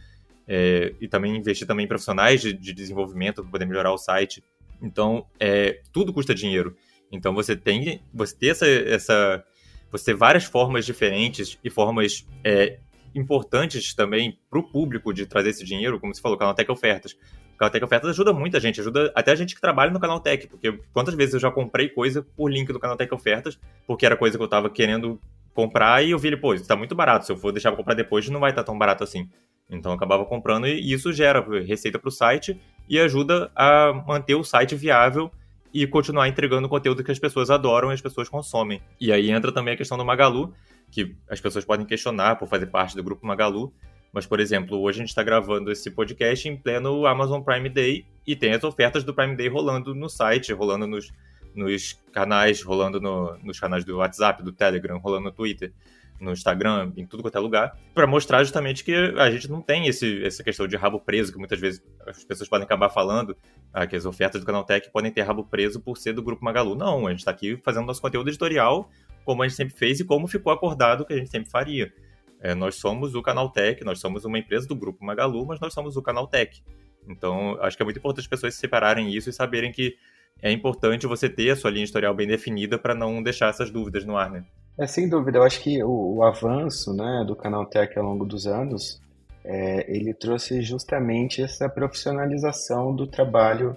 é, e também investir também em profissionais de, de desenvolvimento para poder melhorar o site. Então, é, tudo custa dinheiro. Então, você tem você ter essa, essa, você ter várias formas diferentes e formas é, importantes também para o público de trazer esse dinheiro, como você falou, Canaltech Ofertas. O Canaltech Ofertas ajuda muita gente, ajuda até a gente que trabalha no Canaltech, porque quantas vezes eu já comprei coisa por link do Canaltech Ofertas, porque era coisa que eu tava querendo comprar e eu vi ele, pô, isso tá muito barato, se eu for deixar pra comprar depois não vai estar tão barato assim. Então eu acabava comprando e isso gera receita pro site e ajuda a manter o site viável e continuar entregando conteúdo que as pessoas adoram e as pessoas consomem. E aí entra também a questão do Magalu, que as pessoas podem questionar por fazer parte do grupo Magalu. Mas, por exemplo, hoje a gente está gravando esse podcast em pleno Amazon Prime Day e tem as ofertas do Prime Day rolando no site, rolando nos, nos canais, rolando no, nos canais do WhatsApp, do Telegram, rolando no Twitter, no Instagram, em tudo quanto é lugar, para mostrar justamente que a gente não tem esse, essa questão de rabo preso, que muitas vezes as pessoas podem acabar falando, ah, que as ofertas do Canaltech podem ter rabo preso por ser do Grupo Magalu. Não, a gente está aqui fazendo nosso conteúdo editorial, como a gente sempre fez e como ficou acordado que a gente sempre faria. É, nós somos o Canaltech, nós somos uma empresa do Grupo Magalu, mas nós somos o Canaltech. Então, acho que é muito importante as pessoas se separarem isso e saberem que é importante você ter a sua linha editorial bem definida para não deixar essas dúvidas no ar, né? É, sem dúvida, eu acho que o, o avanço, né, do Canaltech ao longo dos anos, é, ele trouxe justamente essa profissionalização do trabalho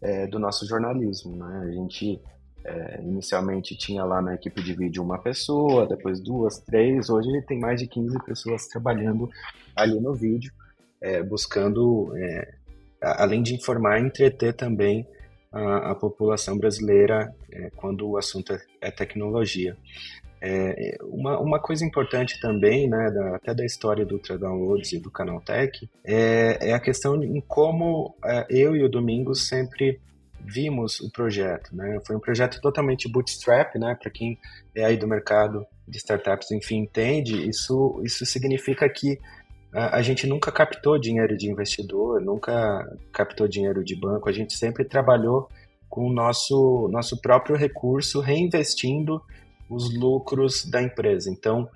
é, do nosso jornalismo, né? A gente é, inicialmente tinha lá na equipe de vídeo uma pessoa, depois duas, três, hoje ele tem mais de quinze pessoas trabalhando ali no vídeo, é, buscando, é, além de informar, entreter também a, a população brasileira é, quando o assunto é, é tecnologia. É, uma, uma coisa importante também, né, da, até da história do Ultra Downloads e do Canaltech, é, é a questão em como é, eu e o Domingos sempre vimos o projeto, né? Foi um projeto totalmente bootstrap, né? Para quem é aí do mercado de startups, enfim, entende, isso, isso significa que a, a gente nunca captou dinheiro de investidor, nunca captou dinheiro de banco, a gente sempre trabalhou com o nosso, nosso próprio recurso, reinvestindo os lucros da empresa. Então,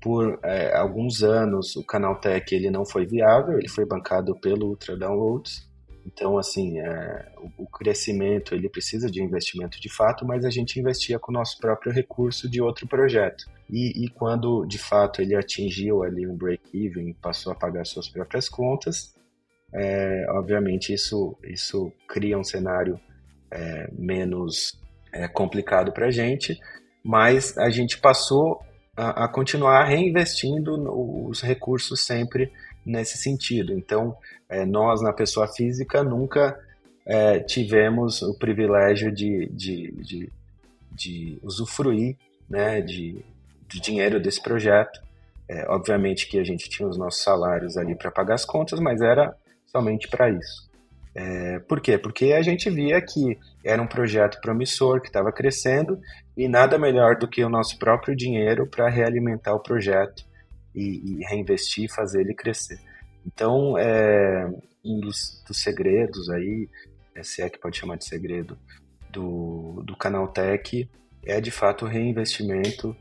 por é, alguns anos, o Canaltech ele não foi viável, ele foi bancado pelo Ultra Downloads. Então, assim, é, o, o crescimento ele precisa de investimento de fato, mas a gente investia com o nosso próprio recurso de outro projeto. E, e quando, de fato, ele atingiu ali um break-even, passou a pagar suas próprias contas, é, obviamente isso, isso cria um cenário é, menos é, complicado para a gente, mas a gente passou a, a continuar reinvestindo no, os recursos sempre nesse sentido. Então, é, nós, na pessoa física, nunca é, tivemos o privilégio de, de, de, de usufruir, né, de, de dinheiro desse projeto. É, obviamente que a gente tinha os nossos salários ali para pagar as contas, mas era somente para isso. É, por quê? Porque a gente via que era um projeto promissor, que estava crescendo, e nada melhor do que o nosso próprio dinheiro para realimentar o projeto e, e reinvestir e fazer ele crescer. Então, é, um dos, dos segredos aí, se é que pode chamar de segredo, do, do Canaltech é de fato o reinvestimento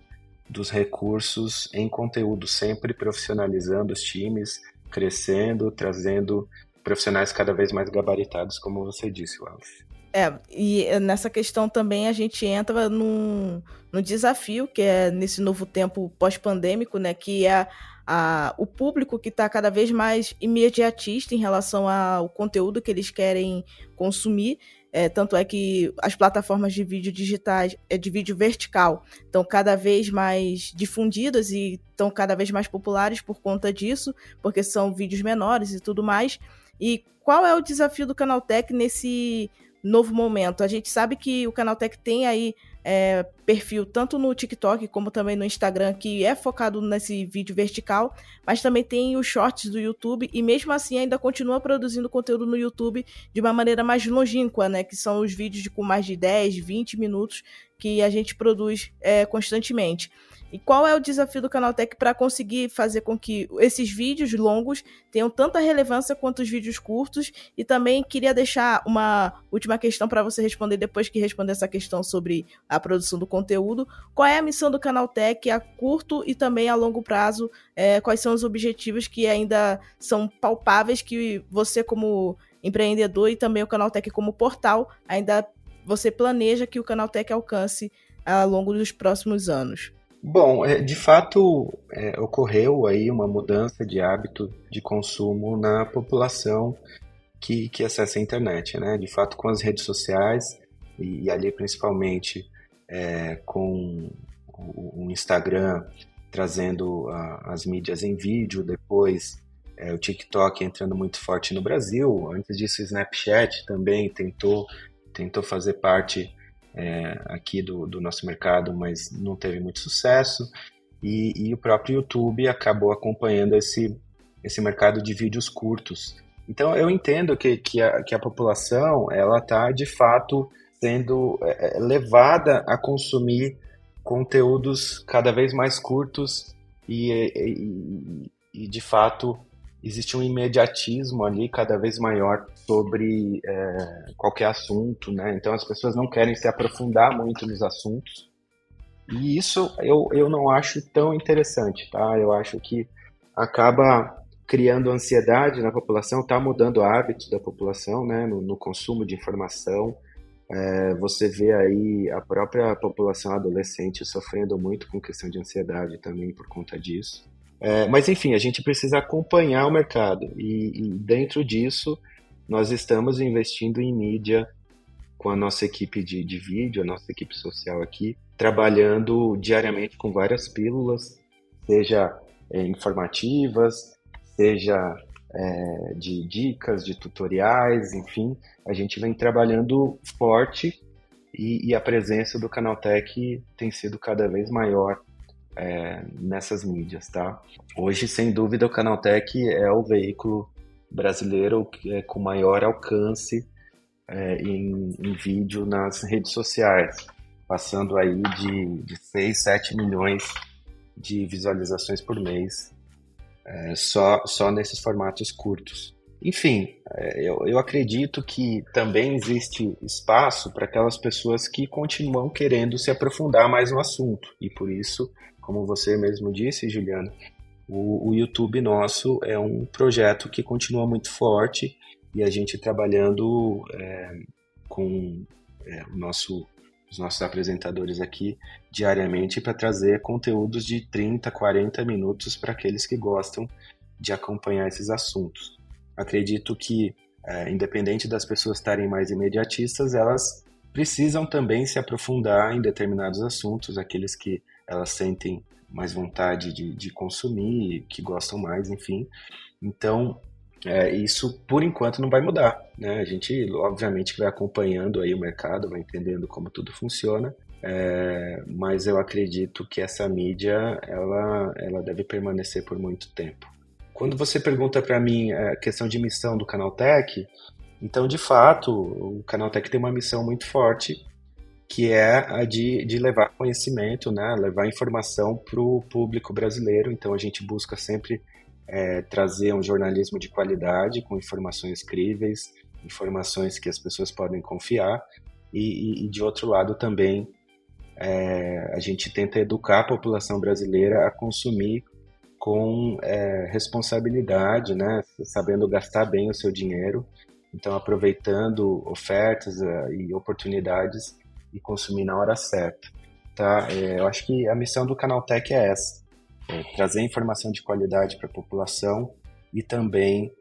dos recursos em conteúdo, sempre profissionalizando os times, crescendo, trazendo profissionais cada vez mais gabaritados, como você disse, Wallace. É, e nessa questão também a gente entra num, num desafio que é nesse novo tempo pós-pandêmico, né, que é a, o público que está cada vez mais imediatista em relação ao conteúdo que eles querem consumir. É, tanto é que as plataformas de vídeo digitais, de vídeo vertical, estão cada vez mais difundidas e estão cada vez mais populares por conta disso, porque são vídeos menores e tudo mais. E qual é o desafio do Canaltech nesse novo momento? A gente sabe que o Canaltech tem aí é, perfil tanto no TikTok como também no Instagram, que é focado nesse vídeo vertical, mas também tem os shorts do YouTube, e mesmo assim ainda continua produzindo conteúdo no YouTube de uma maneira mais longínqua, né, que são os vídeos de, com mais de dez, vinte minutos que a gente produz é, constantemente. E qual é o desafio do Canaltech para conseguir fazer com que esses vídeos longos tenham tanta relevância quanto os vídeos curtos? E também queria deixar uma última questão para você responder depois que responder essa questão sobre a produção do conteúdo. Qual é a missão do Canaltech a curto e também a longo prazo? É, quais são os objetivos que ainda são palpáveis que você como empreendedor e também o Canaltech como portal, ainda você planeja que o Canaltech alcance ao longo dos próximos anos? Bom, de fato, é, ocorreu aí uma mudança de hábito de consumo na população que, que acessa a internet, né? De fato, com as redes sociais e, e ali principalmente é, com o, o Instagram trazendo a, as mídias em vídeo, depois é, o TikTok entrando muito forte no Brasil, antes disso o Snapchat também tentou, tentou fazer parte É, aqui do, do nosso mercado, mas não teve muito sucesso, e, e o próprio YouTube acabou acompanhando esse, esse mercado de vídeos curtos. Então eu entendo que, que, a, que a população ela está de fato sendo é, levada a consumir conteúdos cada vez mais curtos e, e, e de fato, existe um imediatismo ali cada vez maior sobre é, qualquer assunto, né? Então as pessoas não querem se aprofundar muito nos assuntos. E isso eu, eu não acho tão interessante, tá? Eu acho que acaba criando ansiedade na população, tá mudando hábitos da população, né? No, no consumo de informação. É, você vê aí a própria população adolescente sofrendo muito com questão de ansiedade também por conta disso. É, mas enfim, a gente precisa acompanhar o mercado e, e dentro disso nós estamos investindo em mídia com a nossa equipe de, de vídeo, a nossa equipe social aqui, trabalhando diariamente com várias pílulas, seja é, informativas, seja é, de dicas, de tutoriais, enfim, a gente vem trabalhando forte e, e a presença do Canaltech tem sido cada vez maior É, nessas mídias, tá? Hoje, sem dúvida, o Canaltech é o veículo brasileiro com maior alcance é, em, em vídeo nas redes sociais, passando aí de, de seis, sete milhões de visualizações por mês, é, só, só nesses formatos curtos. Enfim, é, eu, eu acredito que também existe espaço para aquelas pessoas que continuam querendo se aprofundar mais no assunto, e por isso, como você mesmo disse, Juliana, o, o YouTube nosso é um projeto que continua muito forte e a gente trabalhando é, com é, o nosso, os nossos apresentadores aqui diariamente para trazer conteúdos de trinta, quarenta minutos para aqueles que gostam de acompanhar esses assuntos. Acredito que, é, independente das pessoas estarem mais imediatistas, elas precisam também se aprofundar em determinados assuntos, aqueles que elas sentem mais vontade de, de consumir, que gostam mais, enfim. Então, é, isso por enquanto não vai mudar, né? A gente, obviamente, vai acompanhando aí o mercado, vai entendendo como tudo funciona, é, mas eu acredito que essa mídia, ela, ela deve permanecer por muito tempo. Quando você pergunta para mim a questão de missão do Canaltech, então, de fato, o Canaltech tem uma missão muito forte, que é a de, de levar conhecimento, né? Levar informação para o público brasileiro. Então, a gente busca sempre é, trazer um jornalismo de qualidade, com informações críveis, informações que as pessoas podem confiar. E, e, e de outro lado, também, é, a gente tenta educar a população brasileira a consumir com é, responsabilidade, né? Sabendo gastar bem o seu dinheiro. Então, aproveitando ofertas é, e oportunidades e consumir na hora certa, tá? É, eu acho que a missão do Canaltech é essa, é trazer informação de qualidade para a população e também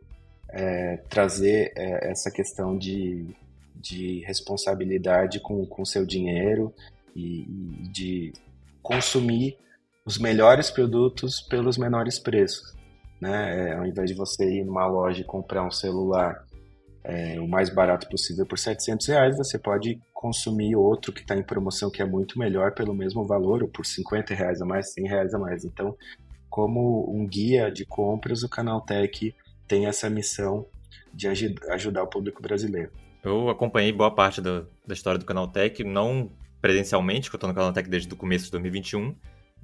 é, trazer é, essa questão de, de responsabilidade com o seu dinheiro e, e de consumir os melhores produtos pelos menores preços, né? É, ao invés de você ir numa loja e comprar um celular É, o mais barato possível por setecentos reais, você pode consumir outro que está em promoção que é muito melhor pelo mesmo valor, ou por cinquenta reais a mais, cem reais a mais. Então, como um guia de compras, o Canaltech tem essa missão de aj- ajudar o público brasileiro. Eu acompanhei boa parte do, da história do Canaltech, não presencialmente, que eu estou no Canaltech desde o começo de dois mil e vinte e um,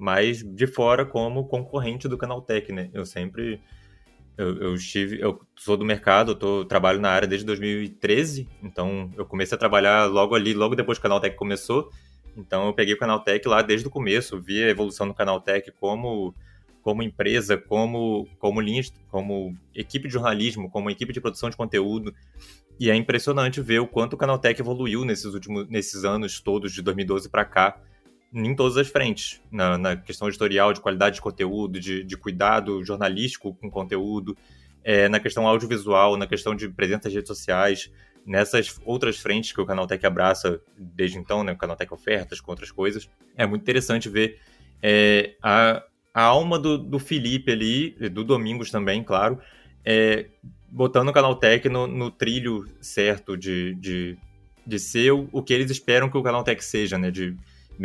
mas de fora como concorrente do Canaltech, né? Eu sempre... Eu, eu, estive, eu sou do mercado, eu tô, trabalho na área desde dois mil e treze, então eu comecei a trabalhar logo ali, logo depois que o Canaltech começou, então eu peguei o Canaltech lá desde o começo, vi a evolução do Canaltech como, como empresa, como, como linha, como equipe de jornalismo, como equipe de produção de conteúdo, e é impressionante ver o quanto o Canaltech evoluiu nesses, últimos, nesses anos todos, de dois mil e doze para cá, em todas as frentes, na, na questão editorial, de qualidade de conteúdo, de, de cuidado jornalístico com conteúdo, é, na questão audiovisual, na questão de presença nas redes sociais, nessas outras frentes que o Canaltech abraça desde então, né, o Canaltech Ofertas, com outras coisas. É muito interessante ver é, a, a alma do, do Felipe ali, do Domingos também, claro, é, botando o Canaltech no, no trilho certo de, de, de ser o, o que eles esperam que o Canaltech seja, né, de...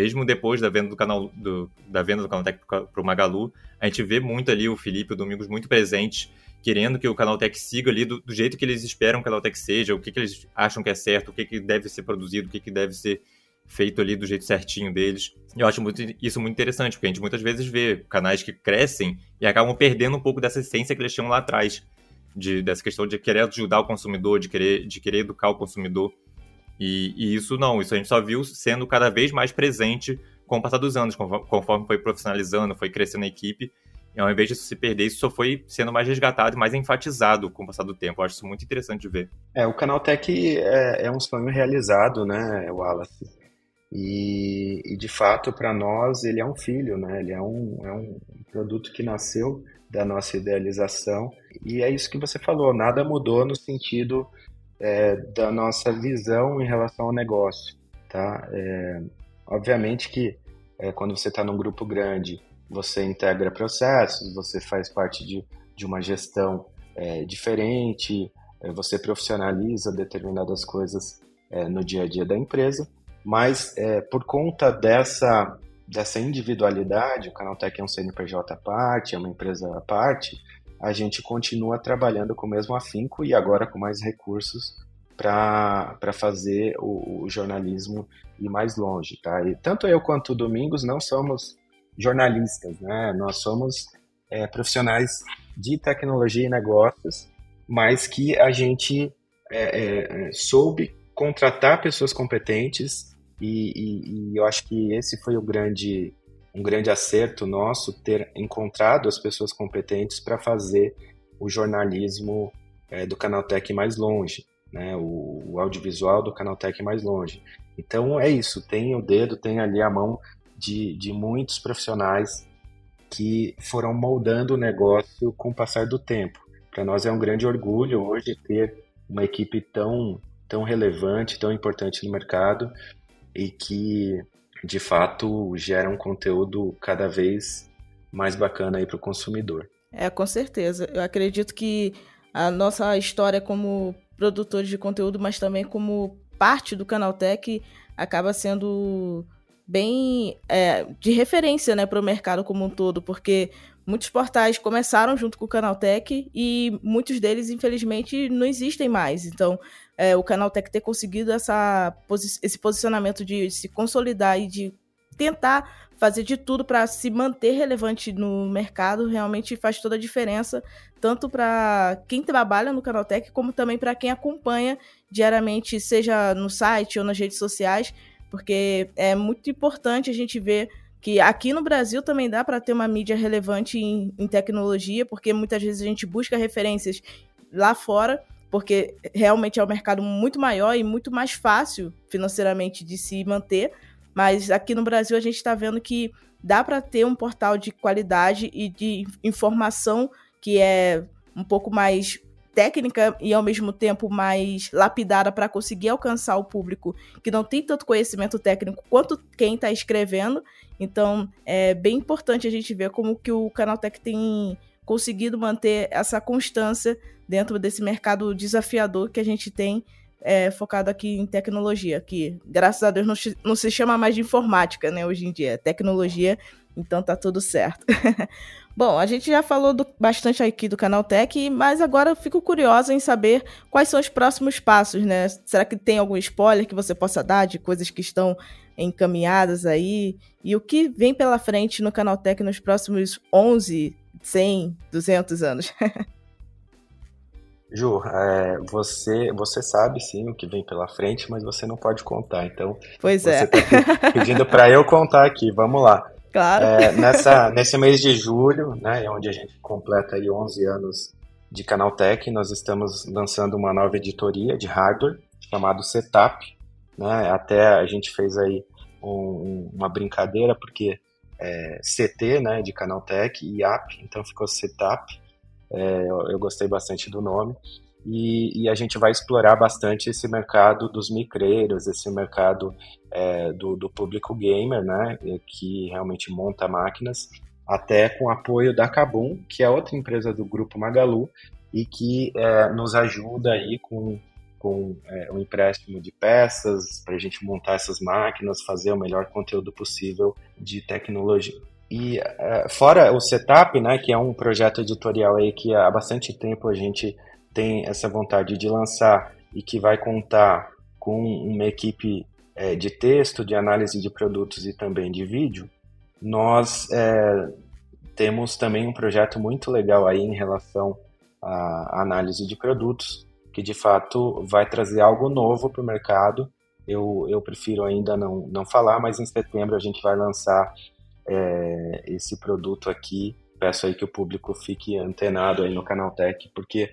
Mesmo depois da venda do canal do, da venda do Canaltech para o Magalu, a gente vê muito ali o Felipe e o Domingos muito presentes querendo que o Canaltech siga ali do, do jeito que eles esperam que o Canaltech seja, o que, que eles acham que é certo, o que, que deve ser produzido, o que, que deve ser feito ali do jeito certinho deles. Eu acho muito, isso muito interessante, porque a gente muitas vezes vê canais que crescem e acabam perdendo um pouco dessa essência que eles tinham lá atrás, de, dessa questão de querer ajudar o consumidor, de querer, de querer educar o consumidor. E, e isso não, isso a gente só viu sendo cada vez mais presente com o passar dos anos, conforme foi profissionalizando, foi crescendo a equipe. E ao invés disso se perder, isso só foi sendo mais resgatado e mais enfatizado com o passar do tempo. Eu acho isso muito interessante de ver. É, o Canaltech é, é um sonho realizado, né, Wallace? E, e de fato, para nós, ele é um filho, né? Ele é um, é um produto que nasceu da nossa idealização. E é isso que você falou, nada mudou no sentido é, da nossa visão em relação ao negócio, tá? É, obviamente que é, quando você está num grupo grande, você integra processos, você faz parte de, de uma gestão é, diferente, é, você profissionaliza determinadas coisas é, no dia a dia da empresa, mas é, por conta dessa, dessa individualidade, o Canaltech é um C N P J à parte, é uma empresa à parte, a gente continua trabalhando com o mesmo afinco e agora com mais recursos para fazer o, o jornalismo ir mais longe, tá? E tanto eu quanto o Domingos não somos jornalistas, né? Nós somos é, profissionais de tecnologia e negócios, mas que a gente é, é, soube contratar pessoas competentes e, e, e eu acho que esse foi o grande, um grande acerto nosso, ter encontrado as pessoas competentes para fazer o jornalismo é, do Canaltech mais longe, né? O, o audiovisual do Canaltech mais longe. Então é isso, tem o dedo, tem ali a mão De, de muitos profissionais que foram moldando o negócio com o passar do tempo. Para nós é um grande orgulho hoje ter uma equipe tão, tão relevante, tão importante no mercado e que, de fato, gera um conteúdo cada vez mais bacana aí para o consumidor. É, com certeza. Eu acredito que a nossa história como produtores de conteúdo, mas também como parte do Canaltech, acaba sendo bem é, de referência, né, para o mercado como um todo, porque muitos portais começaram junto com o Canaltech e muitos deles, infelizmente, não existem mais. Então, é, o Canaltech ter conseguido essa, esse posicionamento de se consolidar e de tentar fazer de tudo para se manter relevante no mercado realmente faz toda a diferença, tanto para quem trabalha no Canaltech como também para quem acompanha diariamente, seja no site ou nas redes sociais, porque é muito importante a gente ver que aqui no Brasil também dá para ter uma mídia relevante em, em tecnologia, porque muitas vezes a gente busca referências lá fora, porque realmente é um mercado muito maior e muito mais fácil financeiramente de se manter, mas aqui no Brasil a gente está vendo que dá para ter um portal de qualidade e de informação que é um pouco mais técnica e ao mesmo tempo mais lapidada para conseguir alcançar o público que não tem tanto conhecimento técnico quanto quem está escrevendo. Então é bem importante a gente ver como que o Canaltech tem conseguido manter essa constância dentro desse mercado desafiador que a gente tem é, focado aqui em tecnologia, que graças a Deus não, não se chama mais de informática, né, hoje em dia, é tecnologia, então tá tudo certo. Bom, a gente já falou do, bastante aqui do Canaltech, mas agora eu fico curiosa em saber quais são os próximos passos, né? Será que tem algum spoiler que você possa dar de coisas que estão encaminhadas aí? E o que vem pela frente no Canaltech nos próximos onze, cem, duzentos anos? Ju, é, você, você sabe sim o que vem pela frente, mas você não pode contar, então pois você é. Tá pedindo para eu contar aqui, vamos lá. Claro. É, nessa, nesse mês de julho, né, onde a gente completa aí onze anos de Canaltech, nós estamos lançando uma nova editoria de hardware chamada Setup, né? Até a gente fez aí um, uma brincadeira, porque é C T, né, de Canaltech e A P, então ficou Setup. É, eu, eu gostei bastante do nome. E, e a gente vai explorar bastante esse mercado dos micreiros, esse mercado é, do, do público gamer, né, que realmente monta máquinas, até com apoio da KaBuM!, que é outra empresa do grupo Magalu, e que é, nos ajuda aí com, com é, um empréstimo de peças, para a gente montar essas máquinas, fazer o melhor conteúdo possível de tecnologia. E uh, fora o Cetap, né, que é um projeto editorial aí que há bastante tempo a gente tem essa vontade de lançar e que vai contar com uma equipe é, de texto, de análise de produtos e também de vídeo, nós é, temos também um projeto muito legal aí em relação à análise de produtos, que de fato vai trazer algo novo para o mercado. Eu, eu prefiro ainda não, não falar, mas em setembro a gente vai lançar é, esse produto aqui. Peço aí que o público fique antenado aí no Canaltech, porque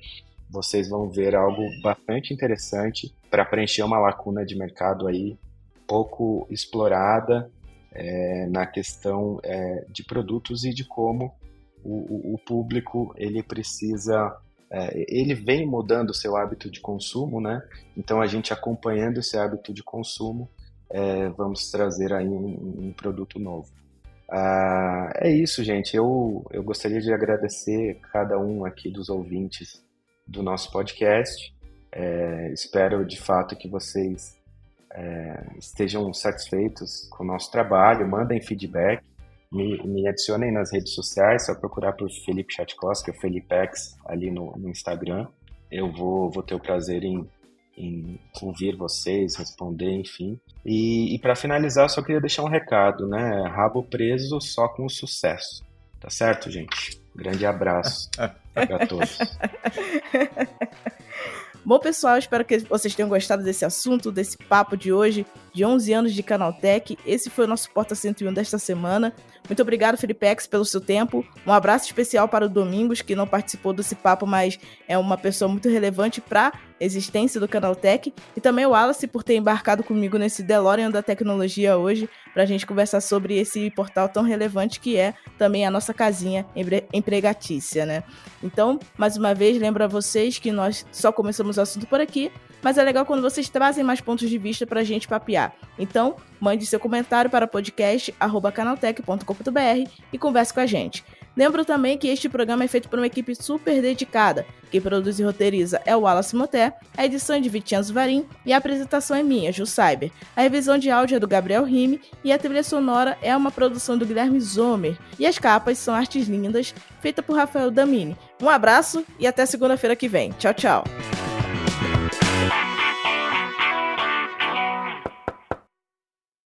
vocês vão ver algo bastante interessante para preencher uma lacuna de mercado aí pouco explorada é, na questão é, de produtos e de como o, o, o público ele precisa... É, ele vem mudando o seu hábito de consumo, né? Então a gente acompanhando esse hábito de consumo, é, vamos trazer aí um, um produto novo. Ah, é isso, gente. Eu, eu gostaria de agradecer cada um aqui dos ouvintes do nosso podcast. É, espero de fato que vocês é, estejam satisfeitos com o nosso trabalho. Mandem feedback, me, me adicionem nas redes sociais, só procurar por Felipe Szatkowski, o Felipex, ali no, no Instagram. Eu vou, vou ter o prazer em, em ouvir vocês, responder, enfim. E, e para finalizar, eu só queria deixar um recado, né? Rabo preso só com sucesso. Tá certo, gente? Grande abraço para todos. Bom, pessoal, espero que vocês tenham gostado desse assunto, desse papo de hoje, de onze anos de Canaltech. Esse foi o nosso Porta cento e um desta semana. Muito obrigado, Felipex, pelo seu tempo. Um abraço especial para o Domingos, que não participou desse papo, mas é uma pessoa muito relevante para a existência do Canaltech. E também o Wallace, por ter embarcado comigo nesse DeLorean da tecnologia hoje, para a gente conversar sobre esse portal tão relevante que é também a nossa casinha empregatícia, né? Então, mais uma vez, lembro a vocês que nós só começamos o assunto por aqui, mas é legal quando vocês trazem mais pontos de vista pra gente papear. Então, mande seu comentário para podcast arroba canaltech ponto com ponto br e converse com a gente. Lembro também que este programa é feito por uma equipe super dedicada. Quem produz e roteiriza é o Wallace Moté, a edição é de Vincenzo Varim e a apresentação é minha, Jucyber. A revisão de áudio é do Gabriel Rime e a trilha sonora é uma produção do Guilherme Zomer. E as capas são artes lindas, feitas por Rafael Damini. Um abraço e até segunda-feira que vem. Tchau, tchau!